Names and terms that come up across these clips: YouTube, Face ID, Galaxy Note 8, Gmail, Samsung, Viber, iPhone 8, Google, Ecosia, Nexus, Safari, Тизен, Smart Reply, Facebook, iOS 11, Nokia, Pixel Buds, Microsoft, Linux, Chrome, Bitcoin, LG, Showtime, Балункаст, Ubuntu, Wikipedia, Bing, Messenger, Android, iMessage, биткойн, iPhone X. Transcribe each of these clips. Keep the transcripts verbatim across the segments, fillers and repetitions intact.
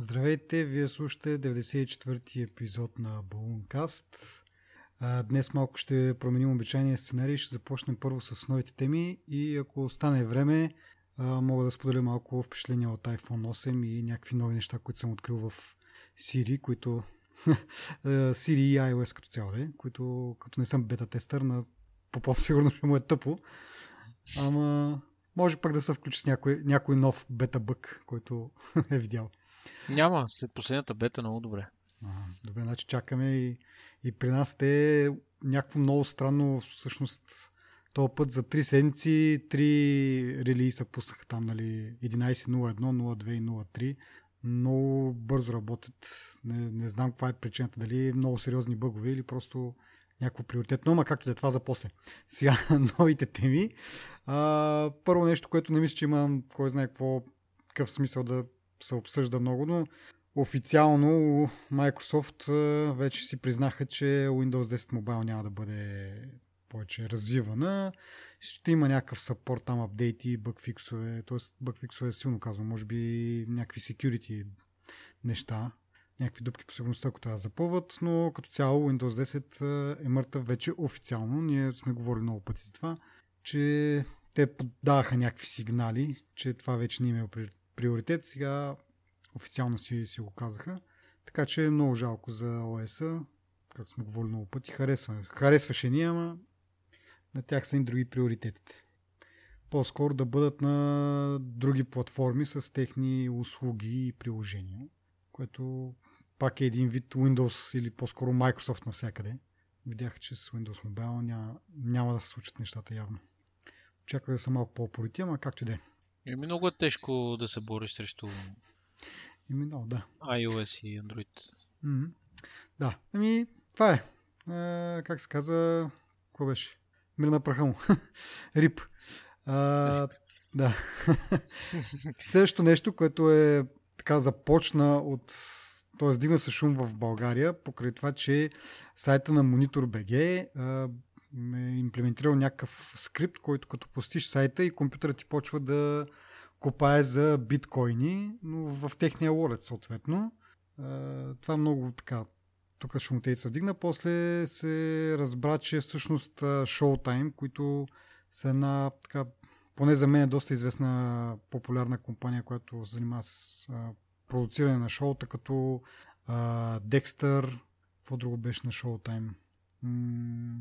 Здравейте, вие слушате деветдесет и четвърти епизод на Балункаст. Днес малко ще променим обичайния сценарий, ще започнем първо с новите теми и ако остане време, мога да споделя малко впечатления от айфон осем и някакви нови неща, които съм открил в Siri, които Siri и iOS като цяло, де, които като не съм бета-тестър, на Попов сигурно ще му е тъпо. Ама може пък да се включи с някой, някой нов бета-бък, който е видял. Няма, след последната бета много добре. Ага, добре, значи чакаме и, и при нас те някакво много странно, всъщност този път за три седмици, три релиза пуснаха там, нали, единайсет нула едно, нула две и нула три. Много бързо работят. Не, не знам каква е причината, дали много сериозни бъгове или просто някакво приоритетно, ама както да е това за после. Сега новите теми. А, първо нещо, което не мисля, че имам кой знае какво, какъв смисъл да се обсъжда много, но официално Microsoft вече си признаха, че Windows десет Mobile няма да бъде повече развивана. Ще има някакъв съпорт, там апдейти, бъгфиксове, т.е. бъгфиксове силно казвам, може би някакви security неща, някакви дупки по сигурността, ако трябва да запълват, но като цяло Windows десет е мъртъв вече официално. Ние сме говорили много пъти за това, че те подаваха някакви сигнали, че това вече не им е приоритет, сега официално си, си го казаха. Така че е много жалко за о ес-а, както сме говорили много пъти, харесва. Харесваше ни, ама на тях са им други приоритетите. По-скоро да бъдат на други платформи с техни услуги и приложения, което пак е един вид Windows или по-скоро Microsoft навсякъде. Видяха, че с Windows Mobile няма, няма да се случат нещата явно. Очаквах да са малко по-опорити, ама както и да е. Еми много е тежко да се бориш срещу Еми, много, да. iOS и Android. Mm-hmm. Да, ами това е. А, как се казва, какво беше? Мир на праха му. Рип. А, да. Също нещо, което е така започна от... т.е. дигна се шум в България, покрай това, че сайта на MonitorBG а, е имплементирал някакъв скрипт, който като пустиш сайта и компютърът ти почва да копае за биткоини, но в техния wallet съответно. А, това много така. Тук шумотейца се вдигна. После се разбра, че всъщност Showtime, които са една така, поне за мен е доста известна популярна компания, която се занимава с а, продуциране на шоута, като а, Декстър, какво друго беше на Showtime? М-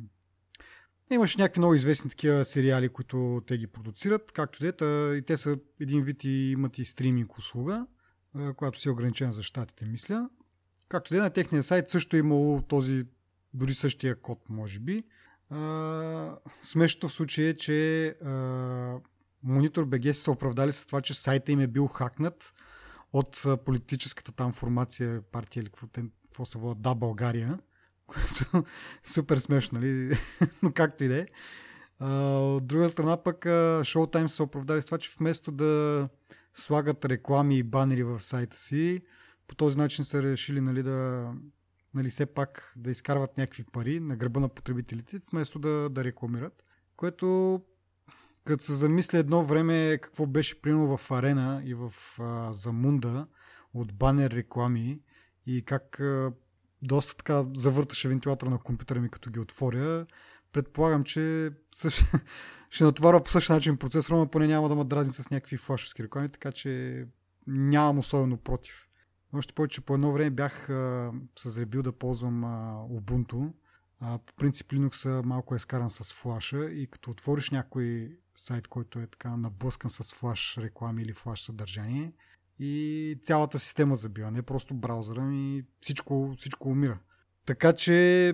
Имаше някакви много известни такива сериали, които те ги продуцират, както дета, и те са един вид и имат и стриминг услуга, а, която си е ограничена за щатите, мисля. Както де, на техния сайт също е имало този, дори същия код, може би. Смешното в случая е, че а, MonitorBG са се оправдали с това, че сайта им е бил хакнат от политическата там формация, партия или какво, какво се вода, Да, България, което супер смешно, нали? Но както и да е. От друга страна пък Showtime са се оправдали с това, че вместо да слагат реклами и банери в сайта си, по този начин са решили, нали, да, нали, все пак да изкарват някакви пари на гърба на потребителите, вместо да, да рекламират. Което, като се замисля едно време какво беше примерно в Арена и в а, Замунда от банер реклами и как а, доста така завърташе вентилатора на компютъра ми, като ги отворя, предполагам, че също, ще натоварва по същия начин процесора, но поне няма да ме дразни с някакви флашовски реклами, така че нямам особено против. Още повече по едно време бях а, съзребил да ползвам а, Ubuntu. А, по принцип Linux малко е скаран с флаша и като отвориш някой сайт, който е така наблъскан с флаш реклами или флаш съдържание и цялата система забива, не просто браузъра ми, всичко, всичко умира. Така че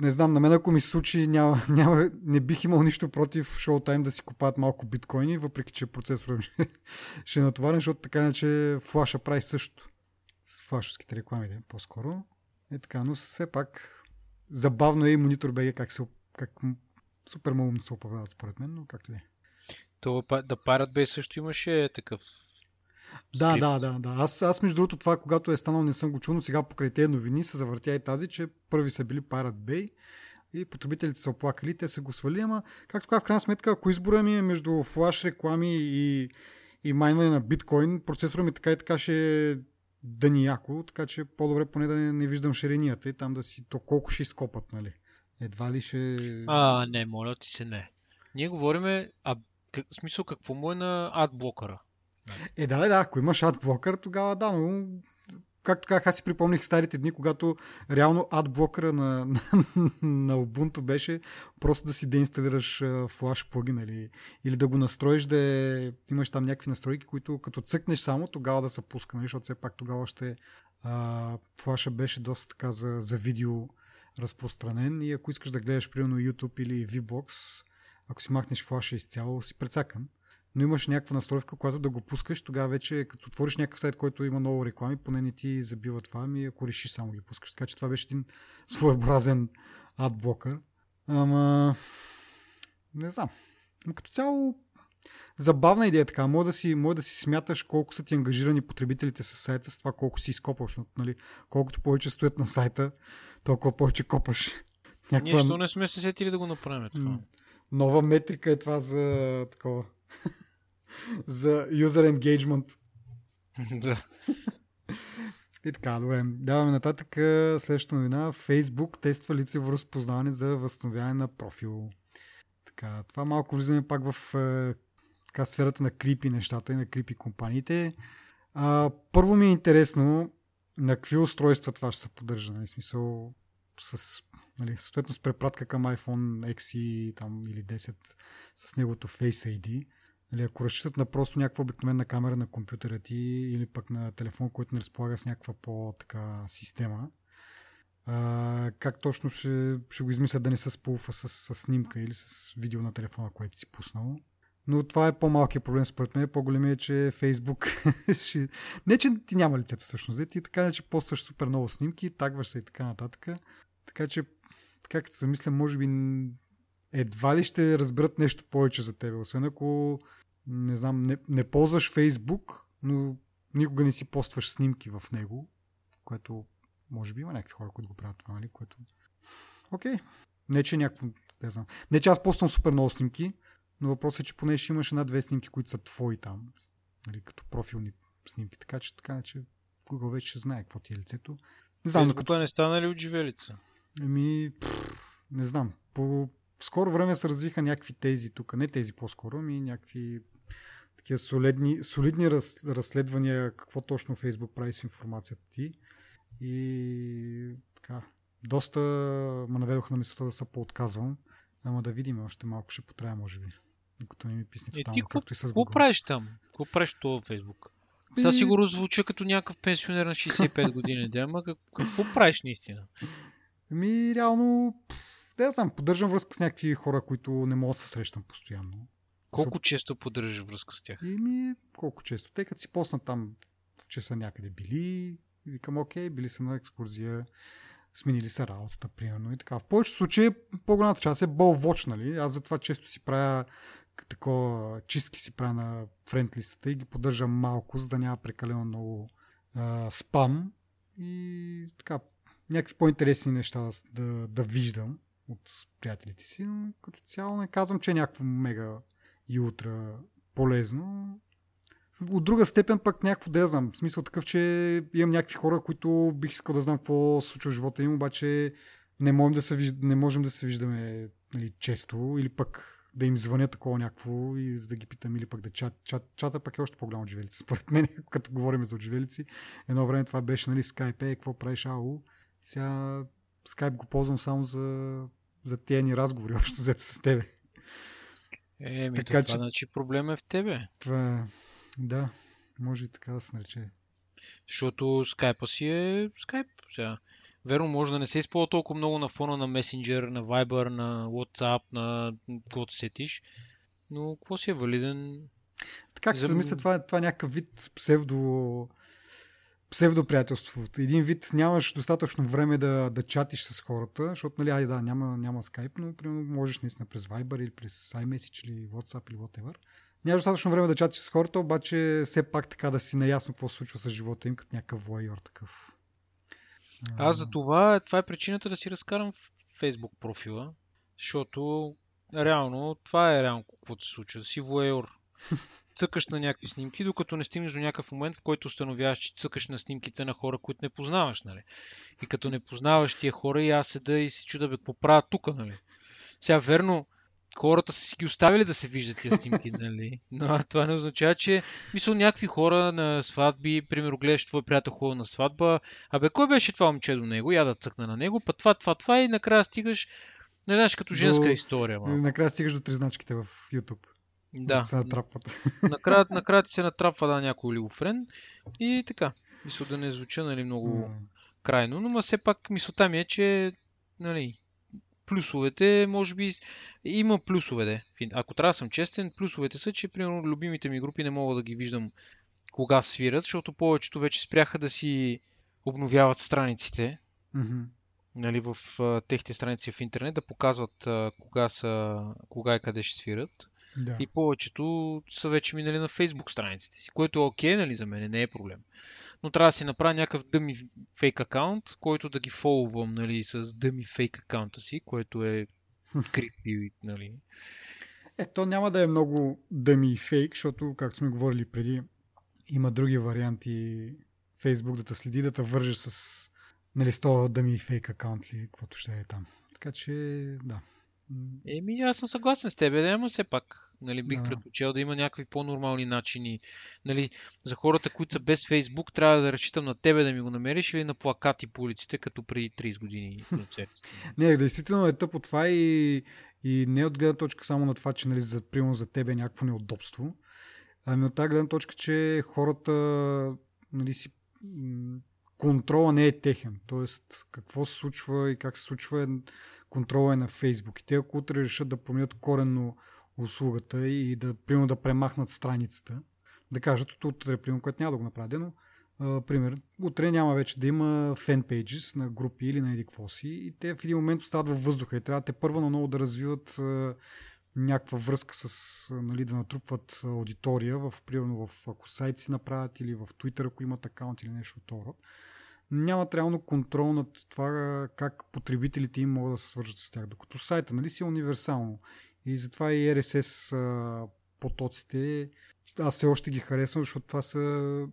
не знам, на мен ако ми се случи, няма, няма, не бих имал нищо против Showtime да си купат малко биткоини, въпреки че процесорът ще, ще е натоварен, защото така иначе флаша прави също. С флашовските реклами, да, по-скоро. Е така, но все пак забавно е и MonitorBG как, се, как супер малумно се оправдават според мен, но както не. То да парат бе също имаше такъв... Да, да, да, да. Аз, аз между другото това, когато е станал, не съм го чул, но сега покрай тези новини се завъртя и тази, че първи са били Pirate Bay и потребителите са оплакали, те са го свали, ама както казах, в крайна сметка, ако избора ми е между флаш реклами и, и майнване на биткоин, процесора ми така и така ще да ни яко, така че по-добре поне да не, не виждам ширинията и там да си то колко ще изкопат, нали? Едва ли ще... А, не, моля ти се, не. Ние говориме, а в смисъл какво му е на адблокъра? Е, да, да, ако имаш адблокър, тогава да, но както казах, аз си припомних старите дни, когато реално адблокъра на, на, на Ubuntu беше просто да си деинсталираш флаш плагин или, или да го настроиш, да е, имаш там някакви настройки, които като цъкнеш само, тогава да се пуска, нали, защото все пак тогава още а, флаша беше доста така за, за видео разпространен и ако искаш да гледаш примерно YouTube или VBox, ако си махнеш флаша изцяло, си прецакан. Но имаш някаква настройка, която да го пускаш, тогава вече като отвориш някакъв сайт, който има много реклами, поне не ти забива това, ами ако решиш само ги пускаш. Така че това беше един своеобразен адблокър. Ама, не знам. Ама като цяло забавна идея така. Може да си, може да си смяташ колко са ти ангажирани потребителите с сайта, с това колко си изкопаш. Нали? Колкото повече стоят на сайта, толкова повече копаш. Някаква... Ние не сме се сетили да го направим това. Нова метрика е това за такова. За user engagement. Да. И така, добре. Даваме нататък следващата новина. Facebook тества лицево разпознаване за възстановяване на профил. Така, това малко влизаме пак в е, така, сферата на крипи нещата и на крипи компаниите. А, първо ми е интересно на какви устройства това ще се поддържа. В смисъл с... Нали, съответно с препратка към iPhone X и, там, или десет с неговото Face ай ди. Нали, ако разчитат на просто някаква обикновена камера на компютъра ти или пък на телефон, който не разполага с някаква по-така система, а, как точно ще, ще го измислят да не се спулва с, с снимка или с видео на телефона, което си пуснал. Но това е по-малкият проблем според мен. По-големият е, че Facebook ще... Не, че ти няма лицето всъщност. Ти така не, че постваш супер много снимки, тагваш се и така нататък. Така че както се мисля, може би едва ли ще разберат нещо повече за тебе, освен ако не знам, не, не ползваш Facebook, но никога не си постваш снимки в него, което може би има някакви хора, които го правят това, нали, което... Окей, okay. Не че някакво, не знам, не че аз поствам супер много снимки, но въпросът е, че поне ще имаш една-две снимки, които са твои там, нали, като профилни снимки, така че така, че Google вече ще знае какво ти е лицето. Не знам, Фейсбука като... не стана ли от живелица? Еми, пфф, не знам. По скоро време се развиха някакви тези тук. Не тези по-скоро, ами някакви такива солидни, солидни раз, разследвания какво точно Фейсбук прави с информацията ти. И така, доста ме наведоха на мисълта да се поотказвам. Ама да видим, още малко ще потрая, може би. Докато не ми писне тотално, е, ти, както и с Google. Какво правиш там? Какво правиш това в Фейсбук? Сега сигурно звуча като някакъв пенсионер на шейсет и пет години. Да, ама какво правиш наистина? Ми, реално, да сам поддържам връзка с някакви хора, които не мога да се срещам постоянно. Колко Съп... често поддържаш връзка с тях? Еми, колко често. Те като си поснат там, че са някъде били, викам, окей, били са на екскурзия, сменили са работата, примерно и така. В повечето случаи, по-голямата част е бълвоч, нали? Аз затова често си правя такова, чистки си правя на френдлистата и ги поддържам малко, за да няма прекалено много а, спам и така. Някакви по-интересни неща да, да виждам от приятелите си, но като цяло не казвам, че е някакво мега и утра полезно. От друга степен пък някакво да я знам. В смисъл такъв, че имам някакви хора, които бих искал да знам какво се случва в живота им, обаче не можем да се, вижд... не можем да се виждаме, нали, често или пък да им звъня такова някакво и да ги питам или пък да чат. чат. Чата пък е още по-голямо от живелици. Според мен, като говорим за живелици, едно време това беше, нали, Skype, е, какво правиш, ау? Сега Skype го ползвам само за, за тези ни разговори, общо взето с тебе. Е, ми така, това, че... значи проблем е в тебе. Това, да, може и така да се нарече. Защото Skype-а си е Skype. Сега. Верно, може да не се използва толкова много на фона на Messenger, на Viber, на WhatsApp, на каквото сетиш, но какво си е валиден? Така, като се замисля, това, това е някакъв вид псевдо... псевдоприятелство. Един вид нямаш достатъчно време да, да чатиш с хората, защото, нали, ай, да, няма, няма Skype, но примерно можеш наистина през Viber или през iMessage или WhatsApp или whatever. Нямаш достатъчно време да чатиш с хората, обаче все пак така да си наясно какво се случва с живота им, като някакъв воайор такъв. Аз за това, това е причината да си разкарам в Facebook профила, защото реално това е реално каквото се случва. Си воайор. цъкаш на някакви снимки, докато не стигнеш до някакъв момент, в който установяваш, че цъкаш на снимките на хора, които не познаваш, нали? И като не познаваш тия хора, и аз седа и си чуда, бе, какво правят тука, нали? Сега, верно, хората са си ги оставили да се виждат тия снимки, нали? Но това не означава, че мисъл някакви хора на сватби, примерно гледаш твой приятел хора на сватба, а бе, кой беше това момче до него, я да цъкна на него, па това, това, това и накрая стигаш, не знаеш, като женска до... история. Ма. Накрая стигаш до три значките в YouTube. Да, се натрапват. Накрая, накрая ти се натрапва да някой олигофрен и така. Мисля да не звуча, нали, много mm. крайно, но все пак мисълта ми е, че, нали, плюсовете, може би, има плюсове. Ако трябва да съм честен, плюсовете са, че, примерно, любимите ми групи не мога да ги виждам кога свират, защото повечето вече спряха да си обновяват страниците, mm-hmm. нали, в техните страници в интернет, да показват кога са, кога и къде ще свират. Да. И повечето са вече минали на Facebook страниците си, което е окей, нали, за мен, не е проблем. Но трябва да си направя някакъв дъми фейк акаунт, който да ги фолвам, нали, с дъми фейк акаунта си, което е крипи, нали. Е, то няма да е много дъми фейк, защото, както сме говорили преди, има други варианти Facebook да те следи, да те върже с, нали, сто дъми фейк акаунт ли, каквото ще е там. Така че, да. Еми, аз съм съгласен с тебе, да, но все пак, нали, бих да. предпочел да има някакви по-нормални начини. Нали, за хората, които са без Фейсбук, трябва да разчитам на тебе да ми го намериш или на плакати по улиците, като преди трийсет години. Не, действително е тъпо това и, и не от гледна точка само на това, че, нали, за, примерно за тебе е някакво неудобство, ами от тази гледна точка, че хората, нали, си... контрола не е техен. Тоест, какво се случва и как се случва е контрола е на Фейсбук. И те, ако утре решат да променят коренно услугата и да, примерно, да премахнат страницата, да кажат от утре, примерно, което няма да го направя, но, а, пример, утре няма вече да има фенпейджис на групи или на еди какво си и те в един момент остават във въздуха и трябва те първо на ново да развиват а, някаква връзка с, нали, да натрупват аудитория, в, примерно, в, ако сайт си направят или в Twitter, ако имат акаунт или нещо от. Нямат реално контрол над това как потребителите им могат да се свържат с тях. Докато сайта, нали, си е универсално. И затова и Р С С потоците, аз все още ги харесвам, защото това са,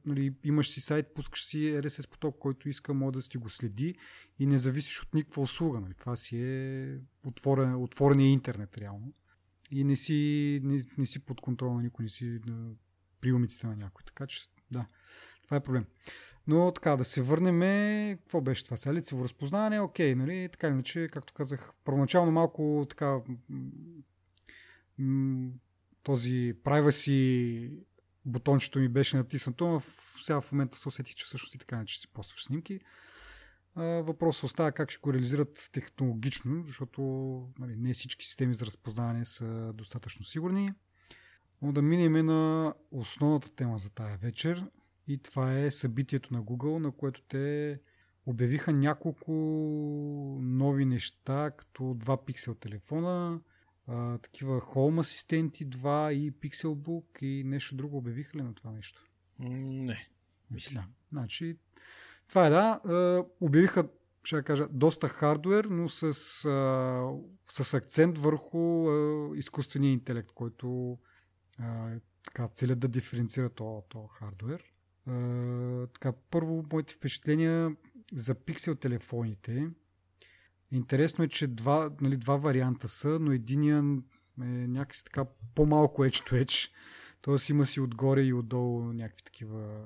нали, имаш си сайт, пускаш си Р С С поток, който иска, може да си го следи и не зависиш от никаква услуга. Нали. Това си е отворен, отворен е интернет реално. И не си, не, не си под контрол на никой, не си на приумиците на някой. Така че, да, това е проблем. Но така, да се върнем, какво беше това сега? Лицево разпознаване, окей, нали? Така иначе, както казах, първоначално малко така м- този privacy бутончето ми беше натиснато, но сега в момента се усетих, че всъщност и така иначе си постваш снимки. Въпросът остава как ще го реализират технологично, защото, нали, не всички системи за разпознаване са достатъчно сигурни. Но да минем на основната тема за тая вечер и това е събитието на Google, на което те обявиха няколко нови неща, като два пиксел телефона, а, такива Home асистенти, два и Pixelbook и нещо друго. Обявиха ли на това нещо? Не, мисля. Значи... Това е, да. Обявиха, ще кажа, доста хардуер, но с, с акцент върху изкуствения интелект, който така целят да диференцира този то хардуер. Така, първо, моите впечатления за пиксел телефоните. Интересно е, че два, нали, два варианта са, но единият е някакси така по-малко edge to edge. Тоест има си отгоре и отдолу някакви такива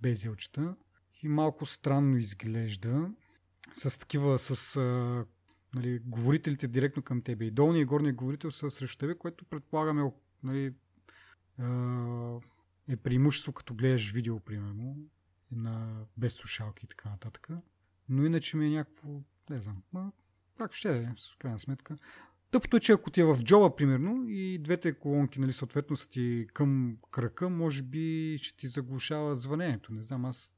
безелчета. И малко странно изглежда. С такива, с а, нали, говорителите директно към тебе. И долния и горния говорител са срещу тебе, което предполагаме, нали, е преимущество, като гледаш видео, примерно, на без слушалки и така нататък. Но иначе ми е някакво, не знам, пак ще да е, в крайна сметка. Тъпото е, че ако ти е в джоба, примерно, и двете колонки, нали, съответно са ти към кръка, може би ще ти заглушава звънението. Не знам, аз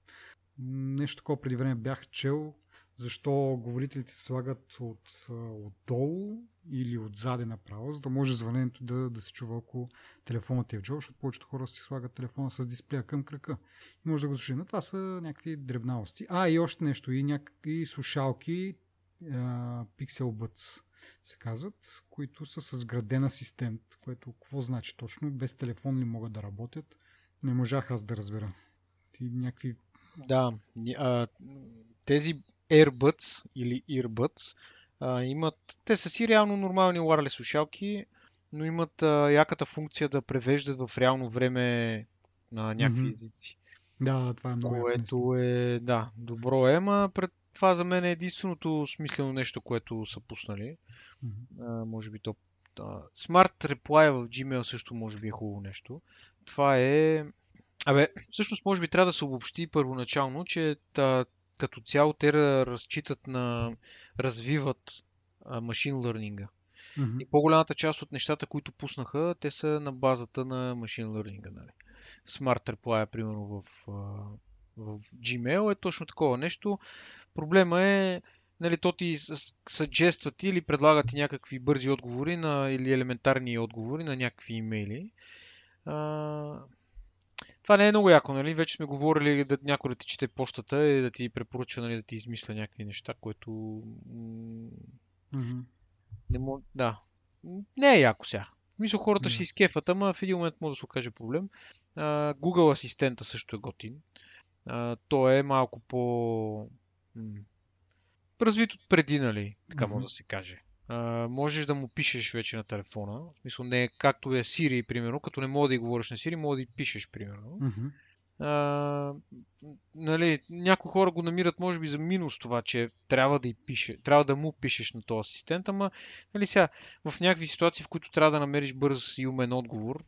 нещо такова преди време бях чел, защо говорителите се слагат от, отдолу или отзаде направо, за да може звънението да, да се чува, ако телефонът е в джоб, защото повечето хора си слагат телефона с дисплея към кръка. И може да го слушат. Но това са някакви дребналости. А, и още нещо. И някакви слушалки Pixel Buds. се казват, които са с граден асистент, което какво значи точно? Без телефон ли могат да работят? Не можах аз да разбера. Ти някакви... Да, а, тези AirBuds или EarBuds а, имат... Те са си реално нормални wireless слушалки, но имат а, яката функция да превеждат в реално време на някакви mm-hmm. езици. Да, това е много което е, да, добро е, ма пред това за мен е единственото смислено нещо, което са пуснали. Mm-hmm. А, може би то... А, Smart Reply в Gmail също може би е хубаво нещо. Това е... Абе, всъщност може би трябва да се обобщи първоначално, че та, като цяло те разчитат на... развиват машин лърнинга. Mm-hmm. И по-голямата част от нещата, които пуснаха, те са на базата на машин лърнинга, нали? Smart Reply, примерно, в, в Gmail е точно такова нещо. Проблема е, нали, то ти съджества ти или предлага ти някакви бързи отговори на, или елементарни отговори на някакви имейли. А, това не е много яко, нали? Вече сме говорили да някой да ти чете почтата и да ти препоръча, нали, да ти измисля някакви неща, което... Mm-hmm. Не мож... Да. Не е яко сега. Мисля, хората ще изкефат, ама в един момент може да се окаже проблем. Uh, Google Асистента също е готин. Uh, той е малко по... развит от преди, нали? Така може да се каже. Uh, можеш да му пишеш вече на телефона. В смисъл, не както е Siri, примерно. Като не мога да и говориш на Siri, мога да и пишеш, примерно. Uh-huh. Uh, нали, някои хора го намират, може би, за минус това, че трябва да, и пише, трябва да му пишеш на този асистент, ама нали, сега, в някакви ситуации, в които трябва да намериш бърз и умен отговор.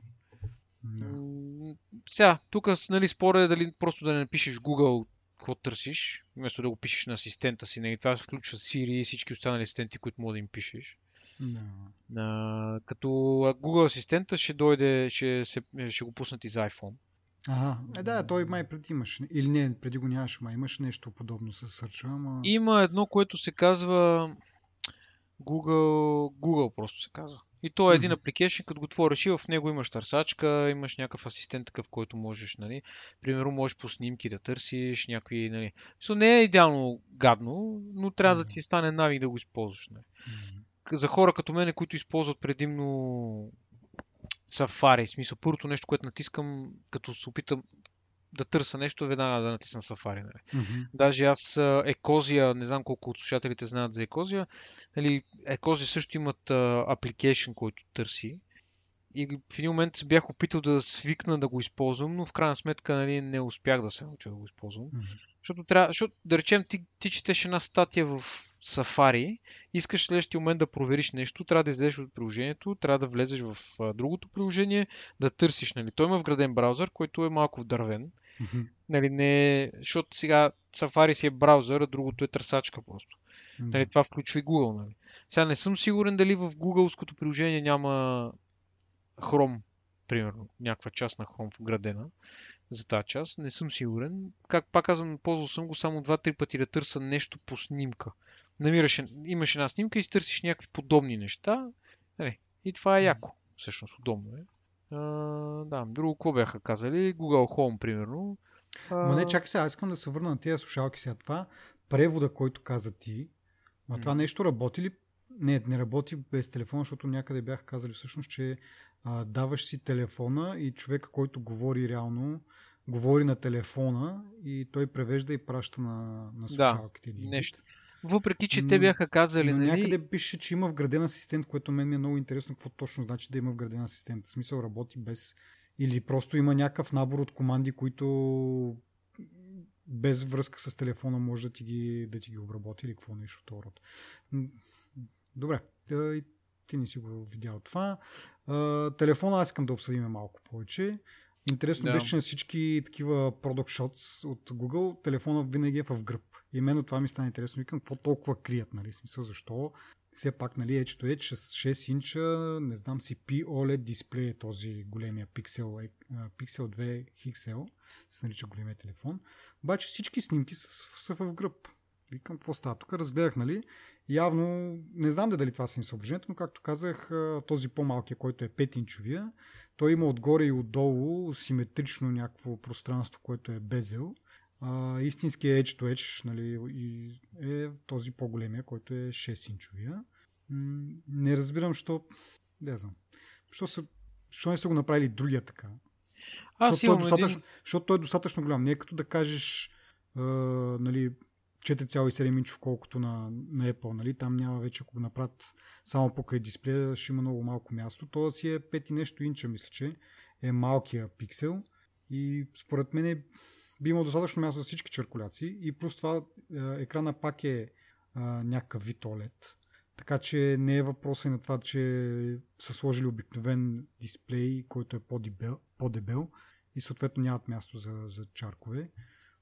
No. Сега, тук нали, спорът е дали просто да не напишеш Google какво търсиш, вместо да го пишеш на асистента си, нали, това включва Siri и всички останали асистенти, които мога да им пишеш. No. Uh, като Google асистента ще дойде, ще, се, ще го пуснат и за iPhone. Ага, е да, той май преди имаш, или не, преди го нямаш, май имаш нещо подобно със сърча, ама... Има едно, което се казва Google, Google просто се казва. И то е един апликейшн, като го твориш и в него имаш търсачка, имаш някакъв асистент такъв, който можеш, нали, примерно можеш по снимки да търсиш, някакви, нали... So, не е идеално гадно, но трябва mm-hmm. да ти стане навик да го използваш, нали. Mm-hmm. За хора като мене, които използват предимно... Safari, в смисъл, първото нещо, което натискам, като се опитам да търся нещо, веднага да натисна Safari. Нали. Mm-hmm. Даже аз Ecosia, не знам колко от слушателите знаят за Ecosia, нали, Ecosia също имат апликейшн, който търси. И в един момент се бях опитал да свикна да го използвам, но в крайна сметка, нали, не успях да се науча да го използвам. Mm-hmm. Защото, трябва, защото, да речем, ти, ти четеш една статия в Safari, искаш в следващия момент да провериш нещо, трябва да излезеш от приложението, трябва да влезеш в другото приложение, да търсиш. Нали. Той има вграден браузър, който е малко вдървен. Mm-hmm. Нали, не... Защото сега Safari си е браузър, а другото е търсачка просто. Mm-hmm. Нали, това включва и Google. Нали. Сега не съм сигурен дали в Google-ското приложение няма... Chrome, примерно, някаква част на Chrome вградена за тази част. Не съм сигурен. Как пак казвам, ползвал съм го само два-три пъти да търся нещо по снимка. Намираш, имаш една снимка и търсиш някакви подобни неща. Не, и това е яко. Всъщност, удобно е. А, да, друго, какво бяха казали? Google Home, примерно. А... Ма не, чакай сега, искам да се върна на тези слушалки сега. Това превода, който каза ти, а това нещо работи ли? Не, не работи без телефона, защото някъде бях казали всъщност, че а, даваш си телефона и човека, който говори реално, говори на телефона и той превежда и праща на, на слушалките. Да, нещо. Въпреки, че но, те бяха казали... Нали... Някъде пише, че има вграден асистент, което мен ми е много интересно какво точно значи да има вграден асистент. В смисъл работи без... Или просто има някакъв набор от команди, които без връзка с телефона може да ти ги, да ти ги обработи или какво нещо от този род. Добре, ти не си го видял това. Телефона аз искам да обсъдим малко повече. Интересно да. Беше, че на всички такива product shots от Google телефона винаги е в гръб. И мен това ми стана интересно. Викам, какво толкова крият, нали? Смисъл, защо? Все пак, нали, Edge-to Edge, шест инча, не знам си, P O L E D дисплей е този големия Pixel, Pixel две X L, се нарича големия телефон. Обаче всички снимки са, са в гръб. Викам, какво става? Тук разгледах, нали? Явно, не знам дали това са им съображението, но както казах, този по-малкия, който е пет инчовия, той има отгоре и отдолу симетрично някакво пространство, което е безел. А, истинския edge-to-edge, нали, е този по-големия, който е шест инчовия. не разбирам, що... Не знам. Що, са, що не са го направили другия така? Аз защото, той е един... защото той е достатъчно голям. Не е като да кажеш е, нали, четири цяло и седем инчов, колкото на, на Apple. Нали? Там няма вече, ако го направят само покрай дисплея, ще има много малко място. То си е пет и нещо инча, мисля, че е малкия пиксел. И според мен е, би имал достатъчно място за всички циркуляции. И плюс това е, екрана пак е, е някакъв вид о лед. Така че не е въпроса и на това, че са сложили обикновен дисплей, който е по-дебел, по-дебел и съответно нямат място за, за чаркове.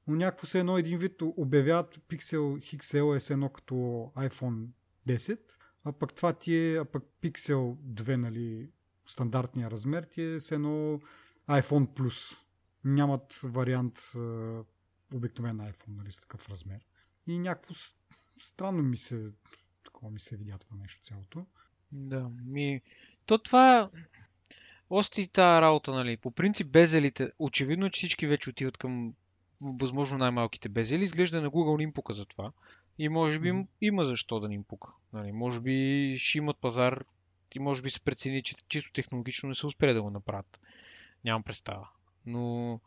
Но някакво се едно един вид обявяват Pixel икс ел е едно като iPhone десет, а пък това ти е, а пък Pixel две, нали, стандартния размер ти е с едно iPhone Plus. Нямат вариант а, обикновен iPhone, нали, с такъв размер. И някакво странно ми се... Какво ми се видя това нещо цялото. Да, ми... То това... Още и тая работа, нали. По принцип безелите... Очевидно е, че всички вече отиват към възможно най-малките безели. Изглежда на Google не им пука за това. И може би mm. има защо да не им пука. Нали, може би ще имат пазар и може би се прецени, че чисто технологично не са успели да го направят. Нямам представа. Но...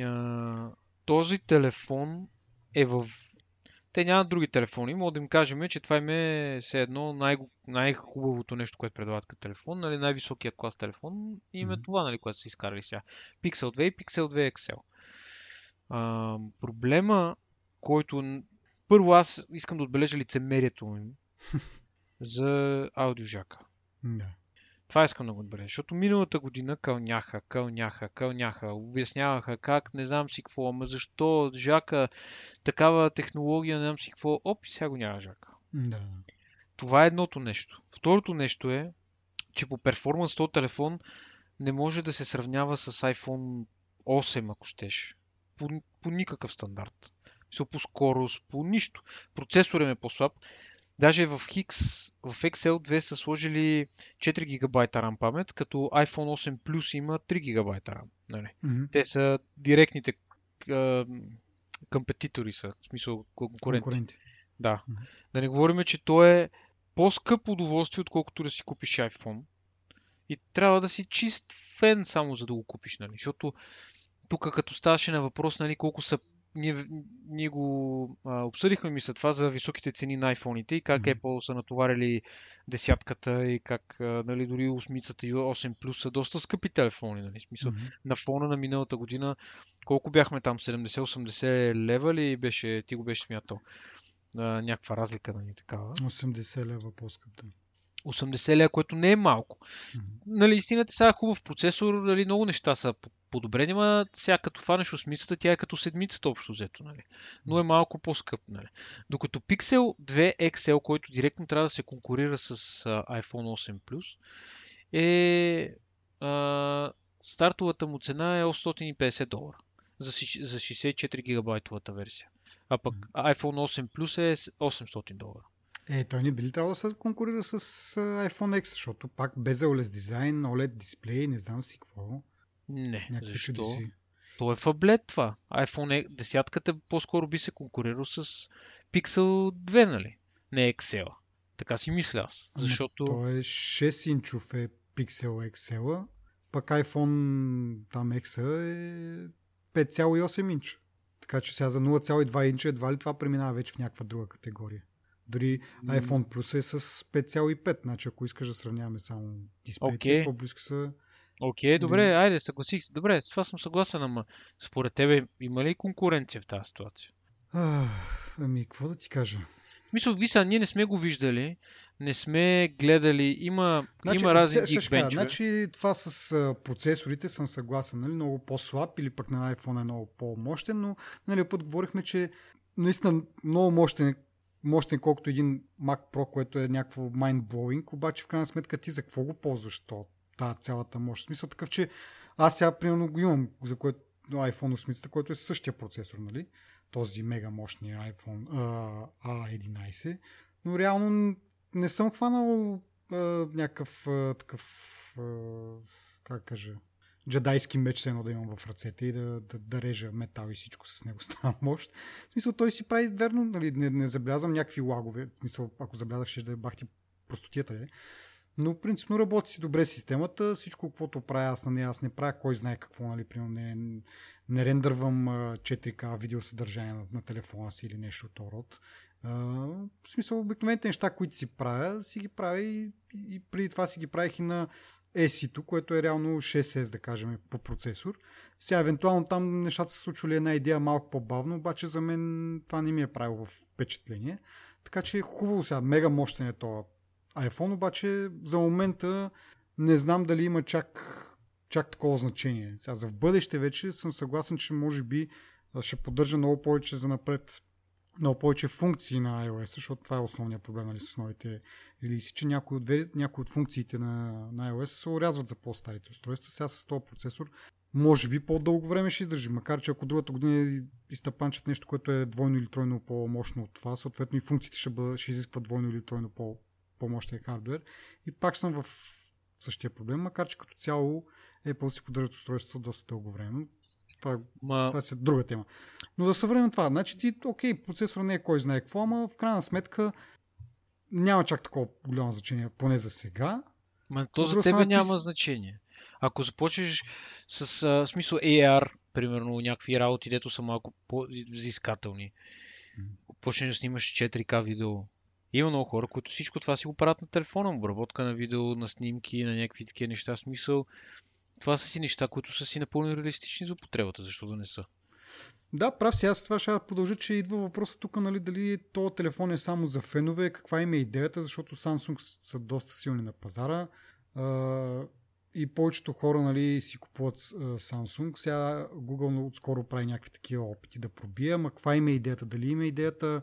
А... Този телефон е в... Те нямат други телефони. Мога да им кажем, че това им е все едно най- най-хубавото нещо, което предлагат като телефон. Нали, най-високия клас телефон. И им е mm-hmm. това, нали, което са изкарали сега. Pixel две и Pixel две икс ел. А, проблема, който... Първо аз искам да отбележа лицемерието им за аудиожака. Да. Mm-hmm. Това искам да го отбележа, защото миналата година кълняха, кълняха, кълняха, обясняваха как, не знам си какво, ама защо, жака, такава технология, не знам си какво, оп, и сега го няма жака. Да. Това е едното нещо. Второто нещо е, че по перформанс този телефон не може да се сравнява с iPhone осем, ако щеш, по, по никакъв стандарт. По скорост, по нищо. Процесорът им е по-слаб. Даже в X, в икс ел две са сложили четири гигабайта RAM памет, като iPhone осем Plus има три гигабайта RAM. Нали? Mm-hmm. Те са директните компетитори, са, в смисъл конкуренти. конкуренти. Да. Mm-hmm. Да не говорим, че то е по-скъпо удоволствие, отколкото да си купиш iPhone. И трябва да си чист фен само за да го купиш. Нали? Защото тук като ставаше на въпрос, нали, колко са... Ние, ние го а, обсъдихме мисля това за високите цени на айфоните и как mm-hmm. Apple са натоварили десятката и как а, нали, дори осмицата и осем Plus са доста скъпи телефони. Нали, смисъл, mm-hmm. На фона на миналата година, колко бяхме там, седемдесет осемдесет лева ли беше, ти го беше смятал? А, някаква разлика на ни такава. осемдесет лева по-скъпта. осемдесет лева, което не е малко. Mm-hmm. Нали, истината сега е хубав процесор, нали, много неща са подобрени, ма сега като фанеш осмицата, тя е като седмицата общо взето, нали. Но е малко по-скъп, нали. Докато Pixel две икс ел, който директно трябва да се конкурира с iPhone осем Plus, е а, стартовата му цена е осемстотин и петдесет долара за, за шейсет и четири гигабайтовата версия. А пък mm-hmm. iPhone осем Plus е осемстотин долара. Е, той не би ли трябва да се конкурира с iPhone X, защото пак безелес дизайн, о лед дисплей, не знам си какво. Не, някакви защо? Чудеси. То е фаблет това. iPhone десетката по-скоро би се конкурирал с Pixel две, нали? Не икс ел. Така си мисля аз. Защото... То е шест инчов е Pixel икс ел, пък iPhone там X е пет цяло и осем инча. Така че сега за нула цяло и две инча едва ли това преминава вече в някаква друга категория. Дори iPhone Plus е с пет цяло и пет, значи ако искаш да сравняваме само дисплеите, okay. По-близко са... Окей, okay, добре, yeah. Айде, съгласих се. Добре, с това съм съгласен, ама според тебе има ли конкуренция в тази ситуация? А, ами, какво да ти кажа? Мисля, виса, ние не сме го виждали, не сме гледали, има, значи, има разни гигбенджове. Значи това с процесорите съм съгласен, нали, много по-слаб или пък на iPhone е много по-мощен, но нали, път говорихме, че наистина много мощен е мощен колкото един Mac Pro, което е някакво mind-blowing, обаче в крайна сметка ти за какво го ползваш то, та цялата мощ? В смисъл такъв, че аз сега примерно го имам, за което iPhone осем, който е същия процесор, нали? Този мега мощния iPhone а единайсет, но реално не съм хванал а, някакъв а, такъв, а, как кажа, джедайски меч едно да имам в ръцете и да, да, да режа метал и всичко с него става мощ. В смисъл, той си прави верно, нали, не, не забелязвам някакви лагове. В смисъл, ако забелязах, ще да бах ти простотията е. Но принципно работи си добре системата, всичко каквото правя аз на нея, аз не правя кой знае какво, нали, примерно не, не рендървам четири К видеосъдържание на, на телефона си или нещо от този род. А, в смисъл, обикновените неща, които си правя, си ги правя и, и преди това си ги правих и на ес и две, което е реално шест ес, да кажем, по процесор. Сега, евентуално там нещата са случвали една идея малко по-бавно, обаче за мен това не ми е правило впечатление. Така че хубаво сега, мега мощен е това iPhone, обаче за момента не знам дали има чак, чак такова значение. Сега, за в бъдеще вече съм съгласен, че може би ще поддържа много повече за напред, много повече функции на iOS, защото това е основният проблем, нали, с новите релиси, че някои от, някои от функциите на, на iOS се орязват за по-старите устройства. Сега с този процесор може би по-дълго време ще издържи, макар че ако другата година изтъпанчат нещо, което е двойно или тройно по-мощно от това, съответно и функциите ще, бъ... ще изискват двойно или тройно по- по-мощен хардуер. И пак съм в същия проблем, макар че като цяло Apple си поддържат устройството доста дълго време. Това, Ма... това е друга тема. Но за съвремен това, значи ти, окей, процесора не е кой знае какво, ама в крайна сметка няма чак такова голямо значение, поне за сега. Ма то за тебе няма ти... значение. Ако започнеш с а, смисъл ей ар, примерно, някакви работи, дето са малко по-взискателни, mm-hmm. почнеш да снимаш четири К видео. Има много хора, които всичко това си го правят на телефона, обработка на видео, на снимки, на някакви такива неща, смисъл. Това са си неща, които са си напълно реалистични за употребата, защо да не са. Да, прав си, аз това ще продължа, че идва въпроса тук, нали, дали този телефон е само за фенове, каква им е идеята, защото Samsung са доста силни на пазара а, и повечето хора, нали, си купуват Samsung. Сега Google отскоро прави някакви такива опити да пробие, ама каква им е идеята, дали им е идеята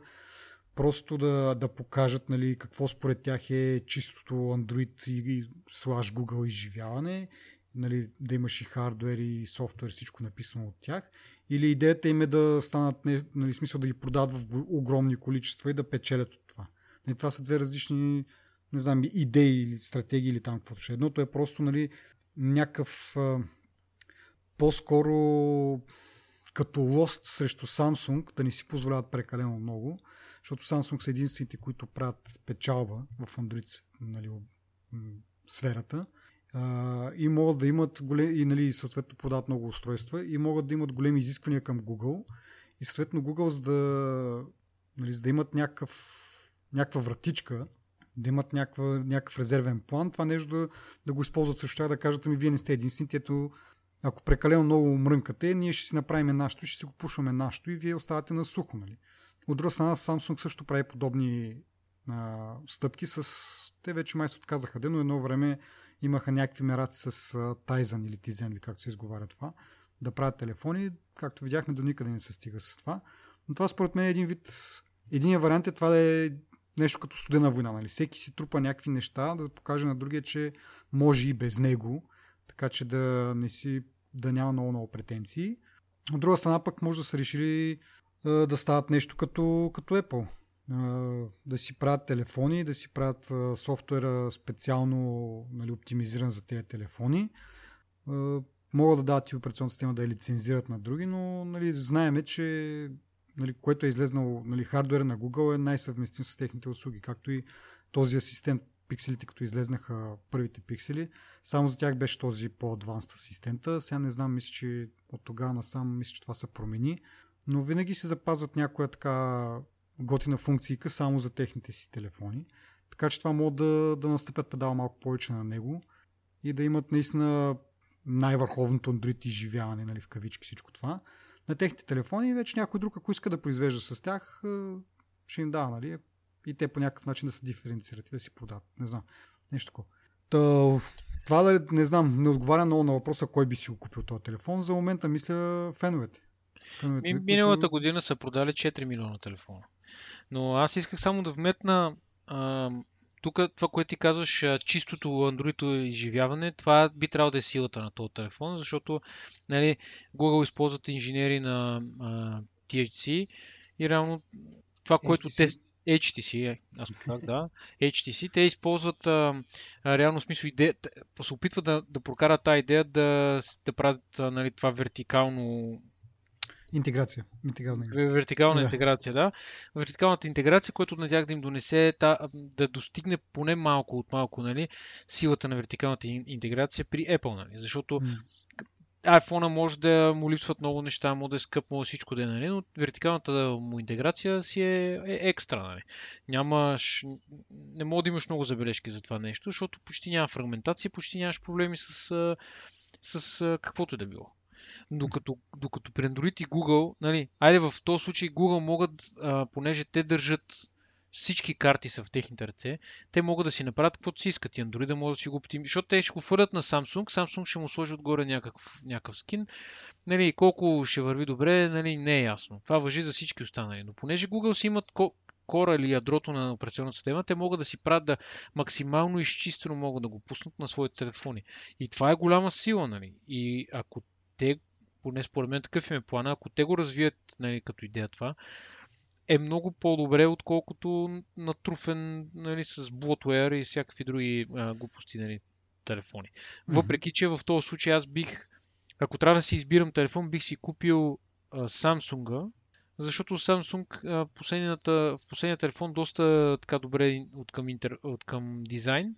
просто да, да покажат, нали, какво според тях е чистото Android и слаж Google изживяване, нали, да имаш и хардуер и софтуер, всичко написано от тях, или идеята им е да станат, нали, смисъл да ги продават в огромни количества и да печелят от това. Нали, това са две различни, не знам, идеи или стратегии или там каквото ще. Едното е просто, нали, някакъв а, по-скоро като лост срещу Samsung, да не си позволяват прекалено много, защото Samsung са единствените, които правят печалба в Android, нали, сферата. Uh, и могат да имат големи, и, нали, съответно продават много устройства и могат да имат големи изисквания към Google и съответно Google, за да, нали, за да имат някакъв, някаква вратичка, да имат някаква, някакъв резервен план, това нещо да, да го използват също така, да кажат, ами вие не сте единствените, ето ако прекалено много мрънкате, ние ще си направим нашето, ще си го пушваме нашето и вие оставате на сухо. Нали. От друга страна Samsung също прави подобни а, стъпки с... Те вече май се отказаха, но едно време имаха някакви мераци с Тайзън или Тизен, или както се изговаря това, да правят телефони. Както видяхме, до никъде не се стига с това. Но това според мен е един вид... Единият вариант е това да е нещо като студена война. Нали? Всеки си трупа някакви неща, да покаже на другия, че може и без него, така че да не си... да няма много-много претенции. От друга страна пък може да са решили да стават нещо като, като Apple. Да си правят телефони, да си правят софтуера специално, нали, оптимизиран за тези телефони. Могат да дават и операционна система да я лицензират на други, но, нали, знаеме, че, нали, което е излезнало, нали, хардуера на Google е най-съвместим с техните услуги, както и този асистент, пикселите, като излезнаха първите пиксели, само за тях беше този по-адванст асистента. Сега не знам, мисля, че от тогава насам мисля, че това се промени, но винаги се запазват някоя така готина функцийка само за техните си телефони. Така че това могат да, да настъпят педал малко повече на него и да имат наистина най-върховното Android изживяване, нали, в кавички всичко това. На техните телефони вече някой друг, ако иска да произвежда с тях, ще им дава, нали, и те по някакъв начин да се диференцират и да си продават. Не знам. Нещо такова. Та, това, дали, не знам, не отговаря много на въпроса кой би си го купил този телефон. За момента мисля феновете. феновете Ми, миналата които... година са продали четири милиона телефона. Но аз исках само да вметна тук това, което ти казваш, а, чистото Android изживяване, това би трябвало да е силата на този телефон, защото, нали, Google използват инженери на а, Ти Ейч Си и реално това, което Ейч Ти Си. Те... Ейч Ти Си, аз казах, да. Ейч Ти Си, те използват а, а, реално смисъл идея, се опитват да, да прокарат тази идея да, да правят, а, нали, това вертикално Интеграция. Интегрална, Вертикална да. интеграция, да. Вертикалната интеграция, която надях да им донесе, да достигне поне малко от малко, нали, силата на вертикалната интеграция при Apple, нали, защото mm. iPhone-а може да му липсват много неща, може да е скъп, може всичко да е, нали, но вертикалната му интеграция си е, е екстра, нали. Нямаш, не мога да имаш много забележки за това нещо, защото почти няма фрагментация, почти нямаш проблеми с, с каквото и да било. Докато, докато при Android и Google, нали, айде в този случай Google могат, а, понеже те държат всички карти са в техните ръце, те могат да си направят каквото си искат и Android да могат да си го оптимизират, защото те ще го фърлят на Samsung, Samsung ще му сложи отгоре някакъв, някакъв скин, нали, колко ще върви добре, нали, не е ясно. Това важи за всички останали, но понеже Google си имат ко- кора или ядрото на операционната система, те могат да си правят да максимално изчистено могат да го пуснат на своите телефони. И това е голяма сила, нали, и ако те, поне според мен такъв им е плана, ако те го развият, нали, като идея това, е много по-добре, отколкото натруфен, нали, с блотуер и всякакви други а, глупости, нали, телефони. Въпреки, че в този случай аз бих, ако трябва да си избирам телефон, бих си купил Samsung-а, защото Samsung а, последната, последния телефон доста така добре от към, интер, от към дизайн,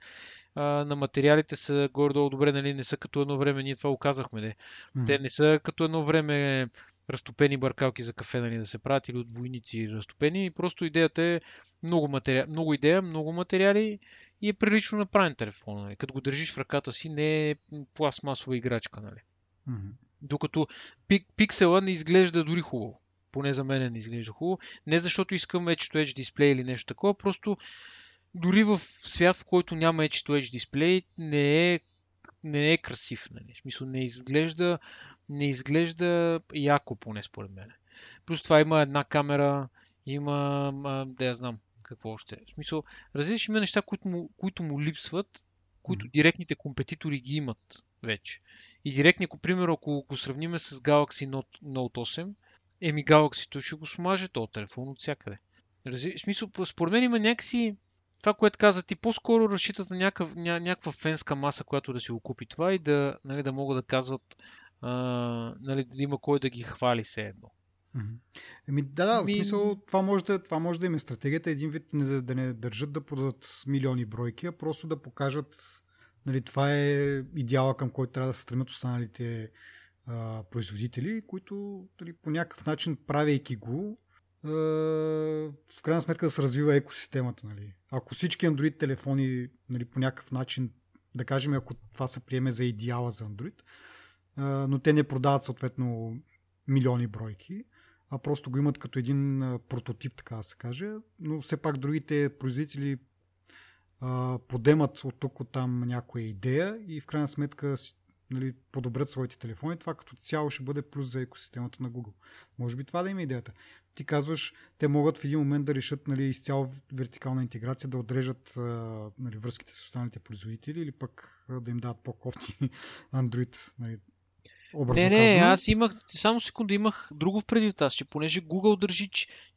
на материалите са горе-долу добре, нали, не са като едно време, ние това го казахме, де. Mm. Те не са като едно време разтопени бъркалки за кафе, нали, да се правят, или от войници разтопени, просто идеята е много, матери... много идея, много материали и е прилично направен телефон, нали. Като го държиш в ръката си, не е пластмасова играчка, нали. Mm. Докато пик... пиксела не изглежда дори хубаво, поне за мен не изглежда хубаво, не защото искам edge-to-edge дисплей или нещо такова, просто дори в свят, в който няма edge-to-edge дисплей, не е, не е красив, нали? В смисъл, не изглежда, не изглежда яко, поне според мен. Плюс това има една камера, има, а, да я знам какво още е. В смисъл, различни има неща, които му, които му липсват, които директните компетитори ги имат вече. И директни, примерно, ако го сравниме с Galaxy Note, Note осем, еми Galaxy-то ще го смаже този телефон от всякъде. Разли... В смисъл, според мен има някакси... Това, което каза ти, по-скоро разчитат на някакъв, ня, някаква фенска маса, която да си окупи това и да, нали, да могат да казват, а, нали, да има кой да ги хвали все едно. Еми, да, да, в смисъл, това може да, това може да им е стратегията, един вид не, да, да не държат да продадат милиони бройки, а просто да покажат, нали, това е идеала, към който трябва да се стремят останалите а, производители, които, нали, по някакъв начин, правейки го, в крайна сметка да се развива екосистемата. Нали. Ако всички Android телефони, нали, по някакъв начин, да кажем, ако това се приеме за идеала за Android, но те не продават съответно милиони бройки, а просто го имат като един прототип, така да се каже, но все пак другите производители подемат от тук от там някоя идея и в крайна сметка, нали, подобрят своите телефони, това като цяло ще бъде плюс за екосистемата на Google. Може би това да има идеята. Ти казваш, те могат в един момент да решат, нали, изцяло вертикална интеграция, да отрежат, нали, връзките с останалите производители или пък да им дават по-кофти Android, нали, образно казано. Не, не, аз имах, само секунда, имах друго в предвид аз, че понеже Google държи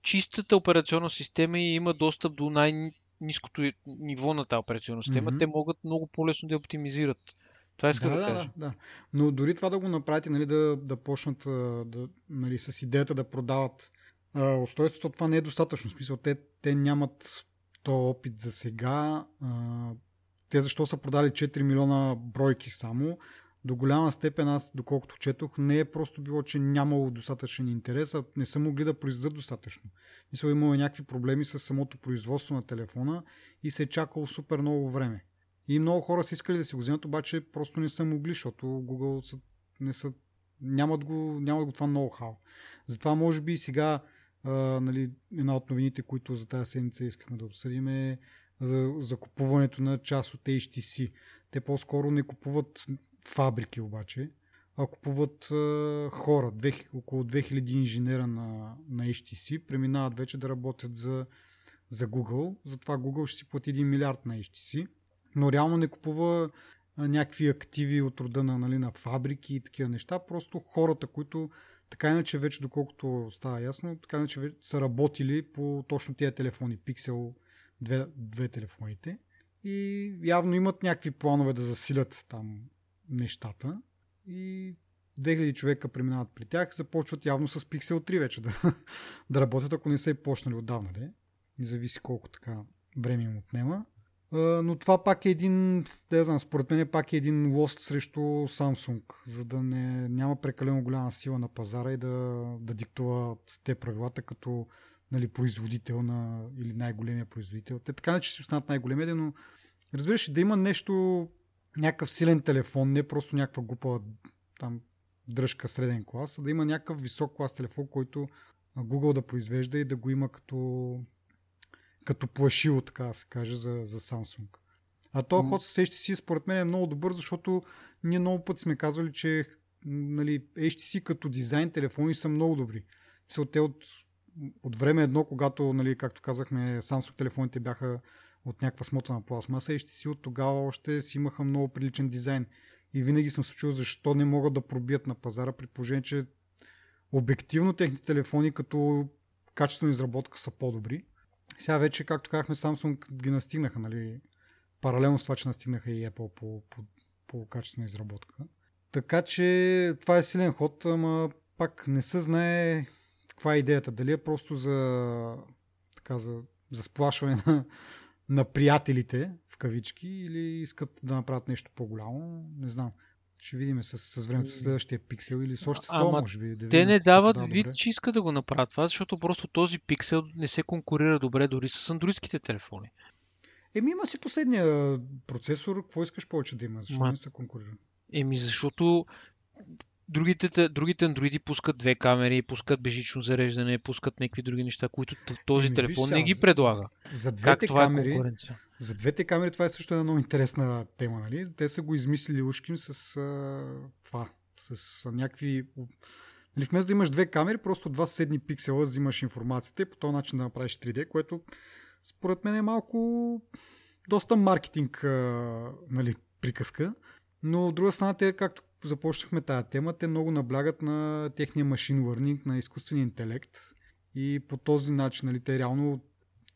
чистата операционна система и има достъп до най-ниското ниво на тази операционна система, mm-hmm. те могат много по-лесно да оптимизират. Това иска да, да, да кажа. Да, да. Но дори това да го направите, нали, да, да почнат да, нали, с идеята да продават а, устройството, това не е достатъчно. В смисъл, те, те нямат този опит за сега. А, те защо са продали четири милиона бройки само? До голяма степен аз, доколкото четох, не е просто било, че нямало достатъчен интерес, а не са могли да произведат достатъчно. Мисля, имало някакви проблеми с самото производство на телефона и се е чакало супер много време. И много хора са искали да си го вземат, обаче просто не са могли, защото Google са, не са, нямат, го, нямат го това ноу-хау. Затова може би сега а, нали, една от новините, които за тази седмица искахме да обсъдим е за, за купуването на част от Ейч Ти Си. Те по-скоро не купуват фабрики обаче, а купуват а, хора. Две, около две хиляди инженера на, на Ейч Ти Си преминават вече да работят за, за Google. Затова Google ще си плати един милиард на Ейч Ти Си. Но реално не купува а, някакви активи от рода на, нали, на фабрики и такива неща. Просто хората, които така иначе вече, доколкото става ясно, така иначе вече са работили по точно тези телефони. Pixel две телефоните. И явно имат някакви планове да засилят там нещата. И две хиляди човека преминават при тях, започват явно с Пиксел три вече да, да работят, ако не са и почнали отдавна. Де. Не зависи колко така време им отнема. А, но това пак е един, да я знам, според мен е пак е един лост срещу Samsung, за да не, няма прекалено голяма сила на пазара и да, да диктува те правилата като, нали, производител на, или най-големия производител. Те така не че си останат най-големия, но разбираш да има нещо, някакъв силен телефон, не просто някаква глупа там дръжка среден клас, а да има някакъв висок клас телефон, който Google да произвежда и да го има като, като плашило, така да се каже, за, за Samsung. А този ход с Ейч Ти Си според мен е много добър, защото ние много пъти сме казвали, че, нали, Ейч Ти Си като дизайн телефони са много добри. Те от, от време едно, когато, нали, както казахме, Samsung телефоните бяха от някаква смотана пластмаса, Ейч Ти Си от тогава още си имаха много приличен дизайн. И винаги съм се чудил защо не могат да пробият на пазара, при положение, че обективно техните телефони като качествена изработка са по-добри. Сега вече, както казахме, Samsung ги настигнаха, нали, паралелно с това, че настигнаха и Apple по, по, по качествена изработка. Така че това е силен ход, ама пак не се знае каква е идеята. Дали е просто за, така, за, за сплашване на, на приятелите, кавички, или искат да направят нещо по-голямо, не знам. Ще видим с, с времето с следващия пиксел или с още сто, може би. Да, те не дават да вид, добре, че искат да го направят това, защото просто този пиксел не се конкурира добре дори с андроидските телефони. Еми има си последния процесор, какво искаш повече да има? Защо Ма... не се конкурира? Еми защото другите, другите андроиди пускат две камери, пускат бежично зареждане, пускат някакви други неща, които този Еми, телефон виж, не ги за, предлага. За двете камери... Е За двете камери това е също една много интересна тема, нали? Те са го измислили ушким с а, това, с а, някакви... Нали, вместо да имаш две камери, просто от два съседни пиксела взимаш информацията и по този начин да направиш три Ди, което според мен е малко доста маркетинг, а, нали, приказка. Но от друга страна, те, както започнахме тая тема, те много наблягат на техния машин лърнинг, на изкуствения интелект и по този начин, нали, те реално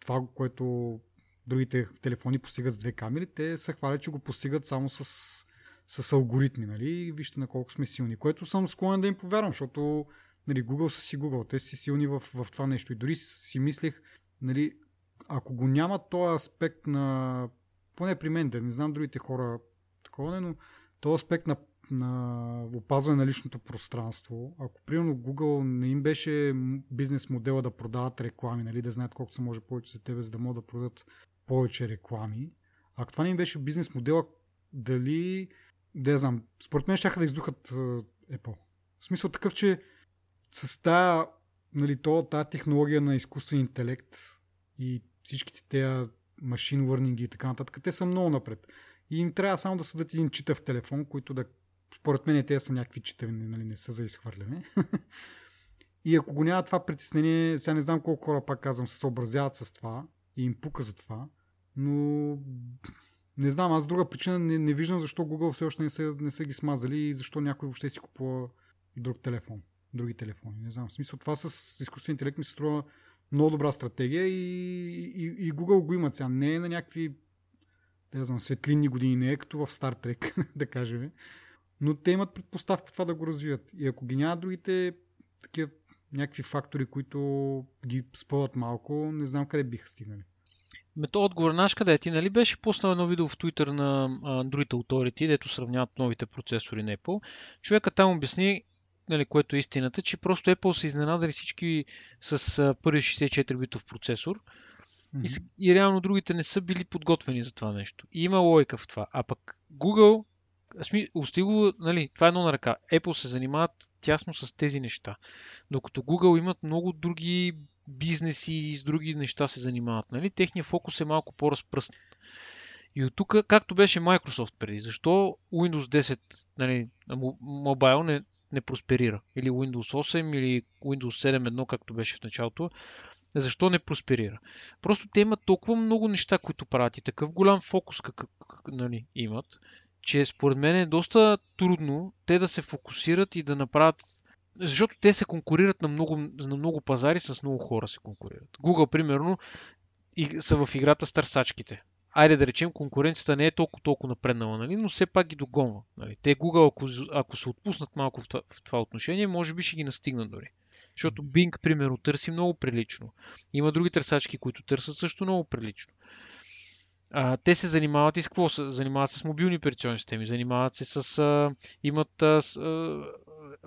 това, което другите телефони постигат с две камери, те се хвалят, че го постигат само с, с алгоритми, нали? Вижте на колко сме силни, което съм склонен да им повярвам, защото, нали, Google са си Google, те си силни в, в това нещо и дори си мислех, нали, ако го няма този аспект на, поне при мен, да не знам другите хора такова, но този аспект на, на опазване на личното пространство, ако примерно Google не им беше бизнес модела да продават реклами, нали, да знаят колко се може повече за тебе, за да могат да продадат повече реклами. Ако това не им беше бизнес модела, дали, да я знам, според мен щяха да издухат Apple. В смисъл такъв, че с тая, нали, тая технология на изкуствен интелект и всичките тези машин лърнинги и така нататък, те са много напред. И им трябва само да съдат един читав телефон, който да, според мен те са някакви читави, нали, не са за изхвърляне. И ако го няма това притеснение, сега не знам колко хора, пак казвам, се съобразяват с това, и им пука за това, но не знам, аз друга причина не, не виждам защо Google все още не са, не са ги смазали и защо някой въобще си купува друг телефон, други телефони, не знам. В смисъл това с изкуствен интелект ми се струва много добра стратегия и, и, и Google го имат сега, не е на някакви, не знам, светлинни години, не е като в Star Trek, да кажем, но те имат предпоставки това да го развият и ако ги няма другите такива някакви фактори, които ги спъват малко, не знам къде биха стигнали. Мето отговор наш къде е ти, нали, беше пуснал едно видео в Twitter на Android Authority, дето сравняват новите процесори на Apple. Човека там обясни, нали, което е истината, че просто Apple са изненадали всички с първи шейсет и четири битов процесор, mm-hmm, и, и реално другите не са били подготвени за това нещо. И има логика в това. А пък Google, Остиго, нали, това е едно на ръка. Apple се занимават тясно с тези неща. Докато Google имат много други бизнеси и с други неща се занимават. Нали? Техният фокус е малко по-разпръснат. И от тук, както беше Microsoft преди, защо Windows десет, нали, мобайл не, не просперира? Или Windows осем, или Windows седем точка едно, както беше в началото. Защо не просперира? Просто те имат толкова много неща, които правят и такъв голям фокус, как, нали, имат, че според мен е доста трудно те да се фокусират и да направят... Защото те се конкурират на много, на много пазари, с много хора се конкурират. Google, примерно, и са в играта с търсачките. айде да речем, конкуренцията не е толкова толкова напреднала, нали? Но все пак ги догонва. Нали? Те Google, ако, ако се отпуснат малко в това, в това отношение, може би ще ги настигнат дори. Защото Bing, примерно, търси много прилично. Има други търсачки, които търсят също много прилично. А, те се занимават и с какво? Занимават се с мобилни операционни системи, занимават се с... А, имат а, с, а,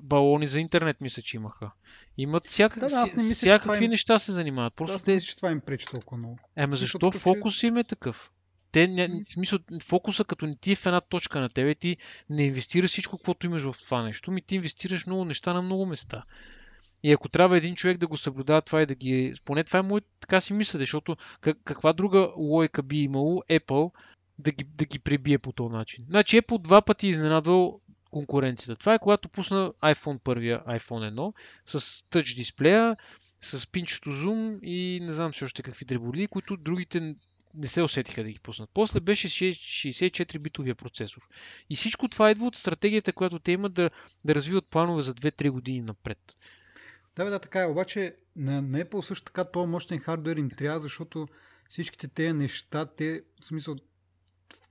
балони за интернет, мисля, че имаха. Имат всякакви, да, да, аз не мисля, всякакви им... неща се занимават. Просто да, аз не мисля, че това им пречи толкова много. Ема защо? Защото фокус им е такъв. Те, не, смисъл, фокуса като не ти е в една точка на тебе, ти не инвестираш всичко, което имаш в това нещо, ми ти инвестираш много неща на много места. И ако трябва един човек да го съблюдава това и да ги... Поне това е мое, така си мисля, защото как, каква друга логика би имало Apple да ги, да ги пребие по този начин. Значи Apple два пъти изненадвал конкуренцията. Това е когато пусна iPhone първия, iPhone едно, с Touch дисплея, с пинчето Zoom и не знам все още какви дреболии, които другите не се усетиха да ги пуснат. После беше шейсет и четири битовия процесор. И всичко това идва от стратегията, която те имат да, да развиват планове за две-три години напред. Да, бе, да, така е. Обаче на, на Apple също така този мощен хардуер им трябва, защото всичките тези неща, те, в смисъл,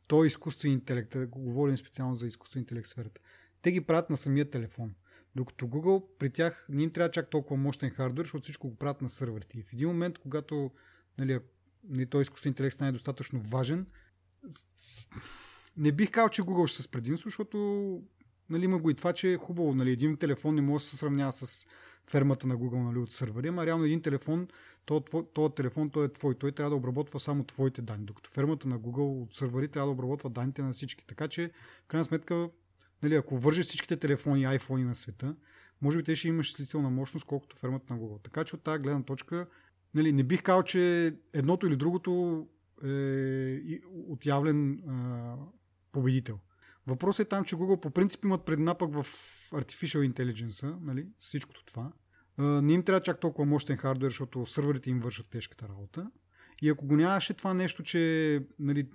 този изкуствен интелект, да говорим специално за изкуствен интелект сферата, те ги правят на самия телефон. Докато Google, при тях не им трябва чак толкова мощен хардуер, защото всичко го правят на сървърите. И в един момент, когато нали, този изкуствен интелект стане достатъчно важен, не бих казал, че Google ще се предимства, защото нали, има го и това, че е хубаво. Нали, един телефон не може да се сравнява с фермата на Google, нали, от сървъри, ама реално един телефон, този то, телефон, той е твой, той трябва да обработва само твоите данни, докато фермата на Google от сървъри трябва да обработва данните на всички. Така че, в крайна сметка, нали, ако вържеш всичките телефони и айфони на света, може би те ще има изчислителна мощност, колкото фермата на Google. Така че от тази гледна точка, нали, не бих казал, че едното или другото е отявлен а, победител. Въпросът е там, че Google по принцип имат преднапък в Artificial Intelligence, нали, всичкото това. Не им трябва чак толкова мощен хардуер, защото сървърите им вършат тежката работа. И ако го нямаше това нещо, че нали,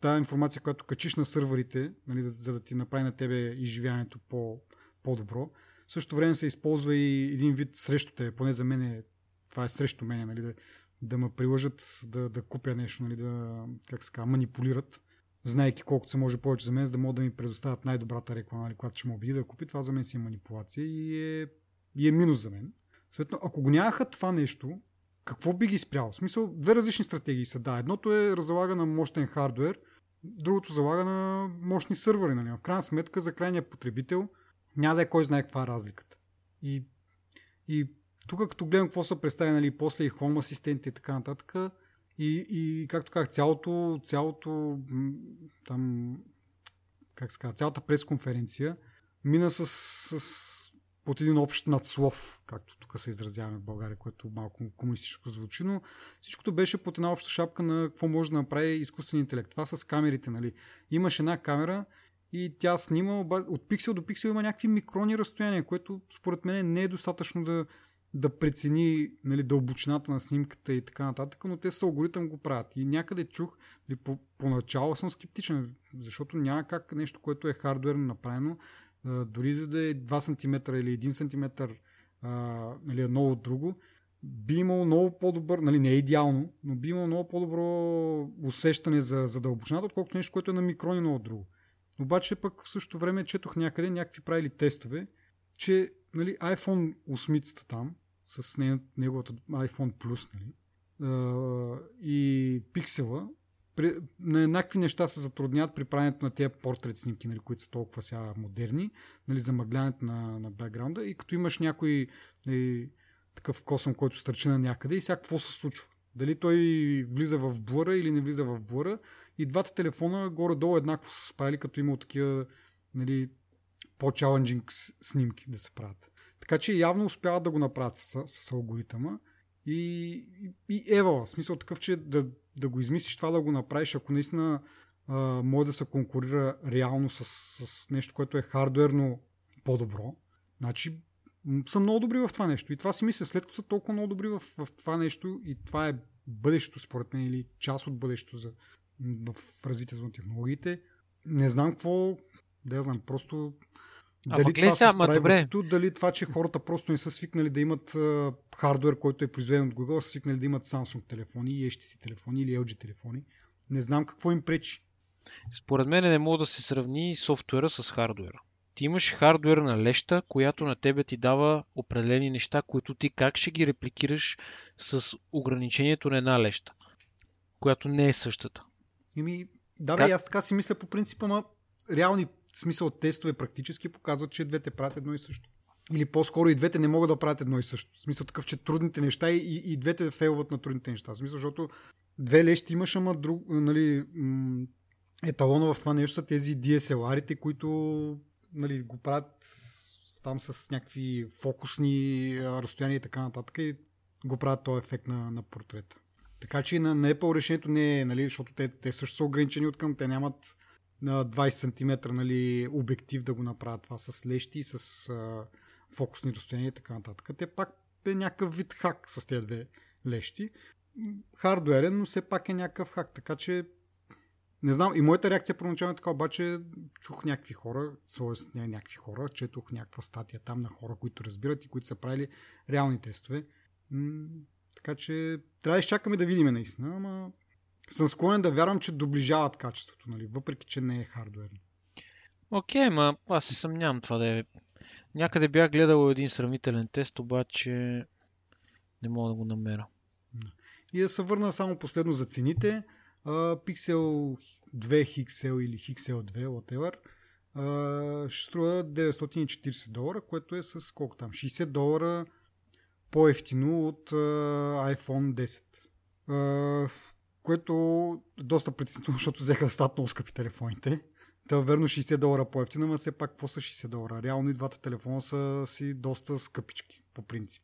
тази информация, която качиш на сървърите, нали, за да ти направи на тебе изживяването по, по-добро, също време се използва и един вид срещу тебе, поне за мен е, това е срещу мен, нали, да, да ме прилъжат, да, да купя нещо, нали, да, как се казва, манипулират, знаейки колкото се може повече за мен, за да могат да ми предоставят най-добрата реклама, която ще му убеди да купи. Това за мен си е манипулация и е, и е минус за мен. Съответно, ако го нямаха това нещо, какво би ги спряло? В смисъл, две различни стратегии са. Да, едното е залага на мощен хардуер, другото залага на мощни сървъри. Нали? В крайна сметка, за крайния потребител няма да е кой знае каква е разликата. И, и тук, като гледам какво са представени, нали, после и Home асистентите и така нататък, И, и, както казах, цялото, цялото там, как се казва, цялата пресконференция мина с, с под един общ надслов, както тук се изразяваме в България, което малко комунистическо звучи, но всичкото беше под една обща шапка на какво може да направи изкуствен интелект. Това с камерите, нали? Имаш една камера и тя снима, от пиксел до пиксел има някакви микрони разстояния, което според мен не е достатъчно да да прецени, нали, дълбочината на снимката и така нататък, но те с алгоритъм го правят. И някъде чух, нали, по, поначало съм скептичен, защото няма как нещо, което е хардуерно направено, а, дори да е два сантиметра или един сантиметр а, или едно от друго, би имало много по-добър, нали, не е идеално, но би имало много по-добро усещане за, за дълбочината, отколкото нещо, което е на микрони едно от друго. Обаче пък в същото време четох някъде, някакви правили тестове, че нали, iPhone осем там, с неговата iPhone Plus, нали, и пиксела, при, на еднакви неща се затрудняват при правенето на тези портрет снимки, нали, които са толкова сега модерни, нали, замъглянето на, на бекграунда, и като имаш някой, нали, такъв косъм, който стърчи на някъде и сега какво се случва. Дали той влиза в блъра или не влиза в блъра, и двата телефона горе-долу еднакво са справили, като има такива, нали, по-чаленджинг снимки да се правят. Така че явно успяват да го направят с, с алгоритъма и, и, и евала. Смисъл такъв, че да, да го измислиш това, да го направиш, ако наистина а, може да се конкурира реално с, с нещо, което е хардуерно по-добро. Значи са много добри в това нещо. И това си мисля, след като са толкова много добри в, в това нещо, и това е бъдещето според мен, или част от бъдещето за, в развитието на технологиите. Не знам какво, да я знам, просто... Дали ама, това се справи висето, дали това, че хората просто не са свикнали да имат а, хардуер, който е произведен от Google, са свикнали да имат Samsung телефони и ейч ти си телефони или ел джи телефони. Не знам какво им пречи. Според мен не мога да се сравни софтуера с хардуера. Ти имаш хардуерна леща, която на тебе ти дава определени неща, които ти как ще ги репликираш с ограничението на една леща, която не е същата. Еми, да бе, как... аз така си мисля по принципа, ма реални смисъл тестове практически показват, че двете правят едно и също. Или по-скоро и двете не могат да правят едно и също. В смисъл такъв, че трудните неща и, и двете фейлват на трудните неща. В смисъл, защото две лещи имаш, ама друг, нали, еталона в това нещо са тези ди ес ел ар-ите, които, нали, го правят там с някакви фокусни разстояния и така нататък и го правят този ефект на, на портрета. Така че на, на Apple решението не е, нали, защото те, те също са ограничени откъм, те нямат на двайсет сантиметра, нали, обектив да го направят това с лещи и с а, фокусни разстояния и така нататък. Те пак е някакъв вид хак с тези две лещи. Хардуерен, но все пак е някакъв хак, така че не знам, и моята реакция проначално е така, обаче чух някакви хора, всъщност не някакви хора, четох някаква статия там на хора, които разбират и които са правили реални тестове. М- така че трябва да изчакаме да видим наистина, ама съм склонен да вярвам, че доближават качеството, нали, въпреки че не е хардуерно. Окей, ма аз се съмнявам това да е. Някъде бях гледал един сравнителен тест, обаче не мога да го намеря. И да се върна само последно за цените. Uh, Pixel две икс ел или икс ел две, whatever, uh, ще струва деветстотин и четирийсет долара, което е с колко там? шейсет долара по-евтино от uh, айфон десет. Uh, което е доста притеснително, защото взеха да стават много скъпи телефоните. Та верно шейсет долара по-евтино, но все пак какво са шейсет долара? Реално и двата телефона са си доста скъпички, по принцип.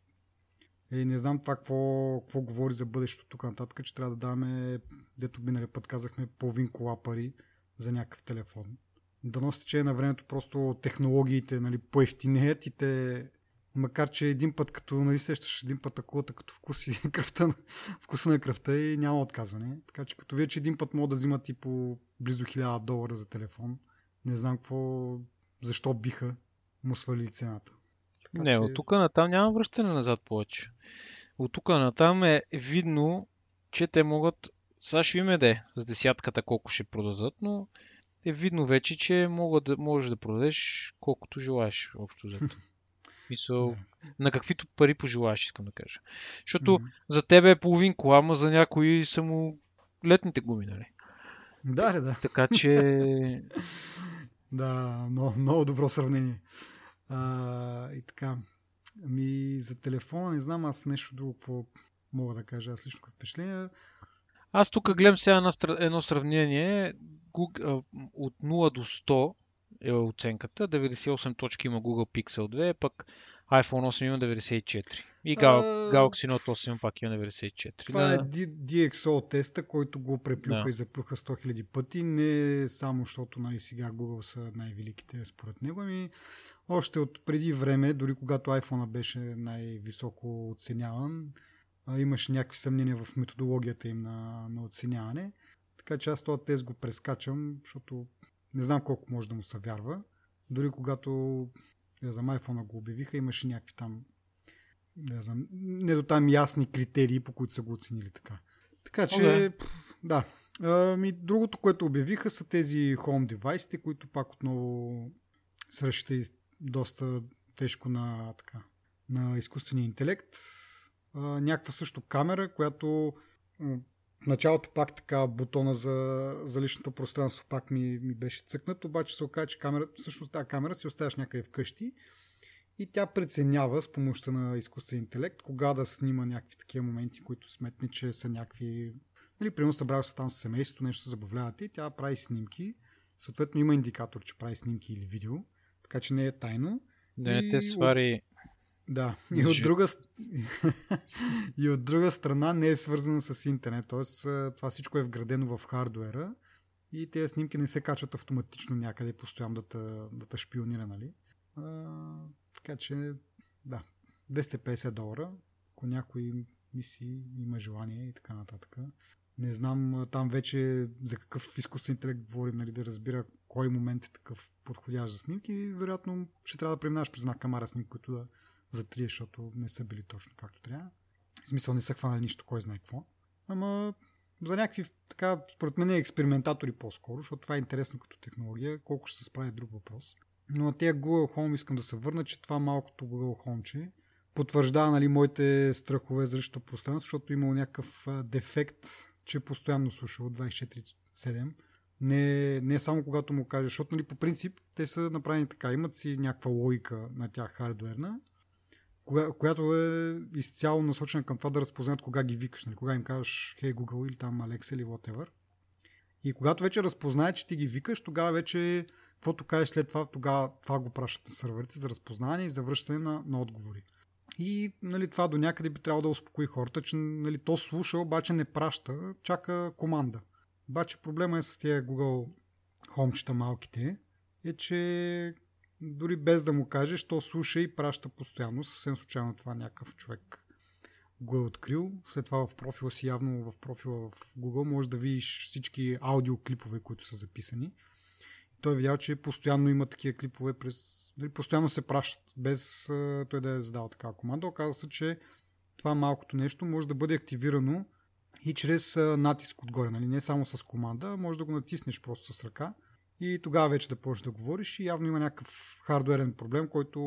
И не знам това какво, какво говори за бъдещето тук нататък, че трябва да даваме, дето миналия път казахме, половин кола пари за някакъв телефон. Да носите, че на времето просто технологиите, нали, поевтинеят и те, макар че един път като, нали, сещаш един път акулата като вкуси кръвта, вкуса на кръвта и няма отказване. Така че като вече един път мога да взимат и по близо хиляда долара за телефон, не знам какво, защо биха му свалили цената. Така, не, че... от тук натам няма връщане назад повече. От тук натам е видно, че те могат, сега ще имаме де, с десятката колко ще продадат, но е видно вече, че могат, можеш да продадеш колкото желаеш общо взето. Мисъл, на каквито пари пожелаеш, искам да кажа. Защото mm-hmm. за тебе е половин кола, а за някои само летните гуми, нали? Да, да. Така че... да, много, много добро сравнение. А, и така, ами за телефона не знам, аз нещо друго какво мога да кажа, аз лично като впечатление. Аз тук гледам сега едно сравнение, Google, от нула до сто е оценката, деветдесет и осем точки има Google Pixel две, пък айфон осем има деветдесет и четири и Galaxy Note осем пак има деветдесет и четири. Това да. Е ди екс о теста, който го преплюха да. И заплюха сто хиляди пъти, не само защото, нали, сега Google са най-великите според него, ами още от преди време, дори когато iPhone беше най-високо оценяван, имаше някакви съмнения в методологията им на, на оценяване, така че аз този тест го прескачам, защото не знам колко може да му се вярва. Дори когато за iPhone го обявиха, имаше някакви там не, знам, не до там ясни критерии, по които са го оценили така. Така че, okay. да. А, ми, другото, което обявиха, са тези Home девайсите, които пак отново срещат и доста тежко на, така, на изкуствения интелект. А, някаква също камера, която в началото пак така бутона за, за личното пространство пак ми, ми беше цъкнат, обаче се оказа, че камерата, всъщност тази камера си оставяш някъде вкъщи и тя преценява с помощта на изкуствен интелект кога да снима някакви такива моменти, които сметне, че са някакви... Нали, примерно събрал се там с семейството, нещо се забавлявате и тя прави снимки. Съответно има индикатор, че прави снимки или видео, така че не е тайно. Да, и... не те свари... Да, и от, друга, и от друга страна не е свързана с интернет, т.е. това всичко е вградено в хардуера и тези снимки не се качват автоматично някъде, постоянно да те да шпионира, нали? А, така че, да, двеста и петдесет долара, ако някой мисли, има желание и така нататък. Не знам там вече за какъв изкуствен интелект говорим, нали, да разбира кой момент е такъв подходящ за снимки и вероятно ще трябва да преминаваш през една камара снимки, които да за три, защото не са били точно както трябва. В смисъл не са хванали нищо, кой знае какво. Ама за някакви, така, според мен, експериментатори по-скоро, защото това е интересно като технология, колко ще се справи друг въпрос. Но на тези Google Home искам да се върна, че това малкото Google Home-че потвърждава, нали, моите страхове за ръчното пространство, защото имало някакъв дефект, че постоянно слушало двайсет и четири седем. Не, не само когато му кажеш, защото, нали, по принцип те са направени така, имат си някаква логика на тях хардуерна, коя, която е изцяло насочена към това да разпознаят кога ги викаш, нали, кога им кажеш Hey Google или там Alexa или whatever. И когато вече разпознаят, че ти ги викаш, тогава вече каквото кажеш след това, тогава това го пращат на сървърите за разпознаване и за връщане на, на отговори. И, нали, това до някъде би трябвало да успокои хората, че, нали, то слуша, обаче не праща, чака команда. Обаче проблема е с тия Google Home-чета малките, е, че дори без да му кажеш, то слуша и праща постоянно. Съвсем случайно това някакъв човек го е открил. След това в профила си, явно в профила в Google, можеш да видиш всички аудиоклипове, които са записани. Той е видял, че постоянно има такива клипове, през, нали, постоянно се пращат, без а, той да е задал такава команда. Оказва се, че това малкото нещо може да бъде активирано и чрез а, натиск отгоре. Нали? Не само с команда, може да го натиснеш просто с ръка и тогава вече да почнеш да говориш. И явно има някакъв хардуерен проблем, който,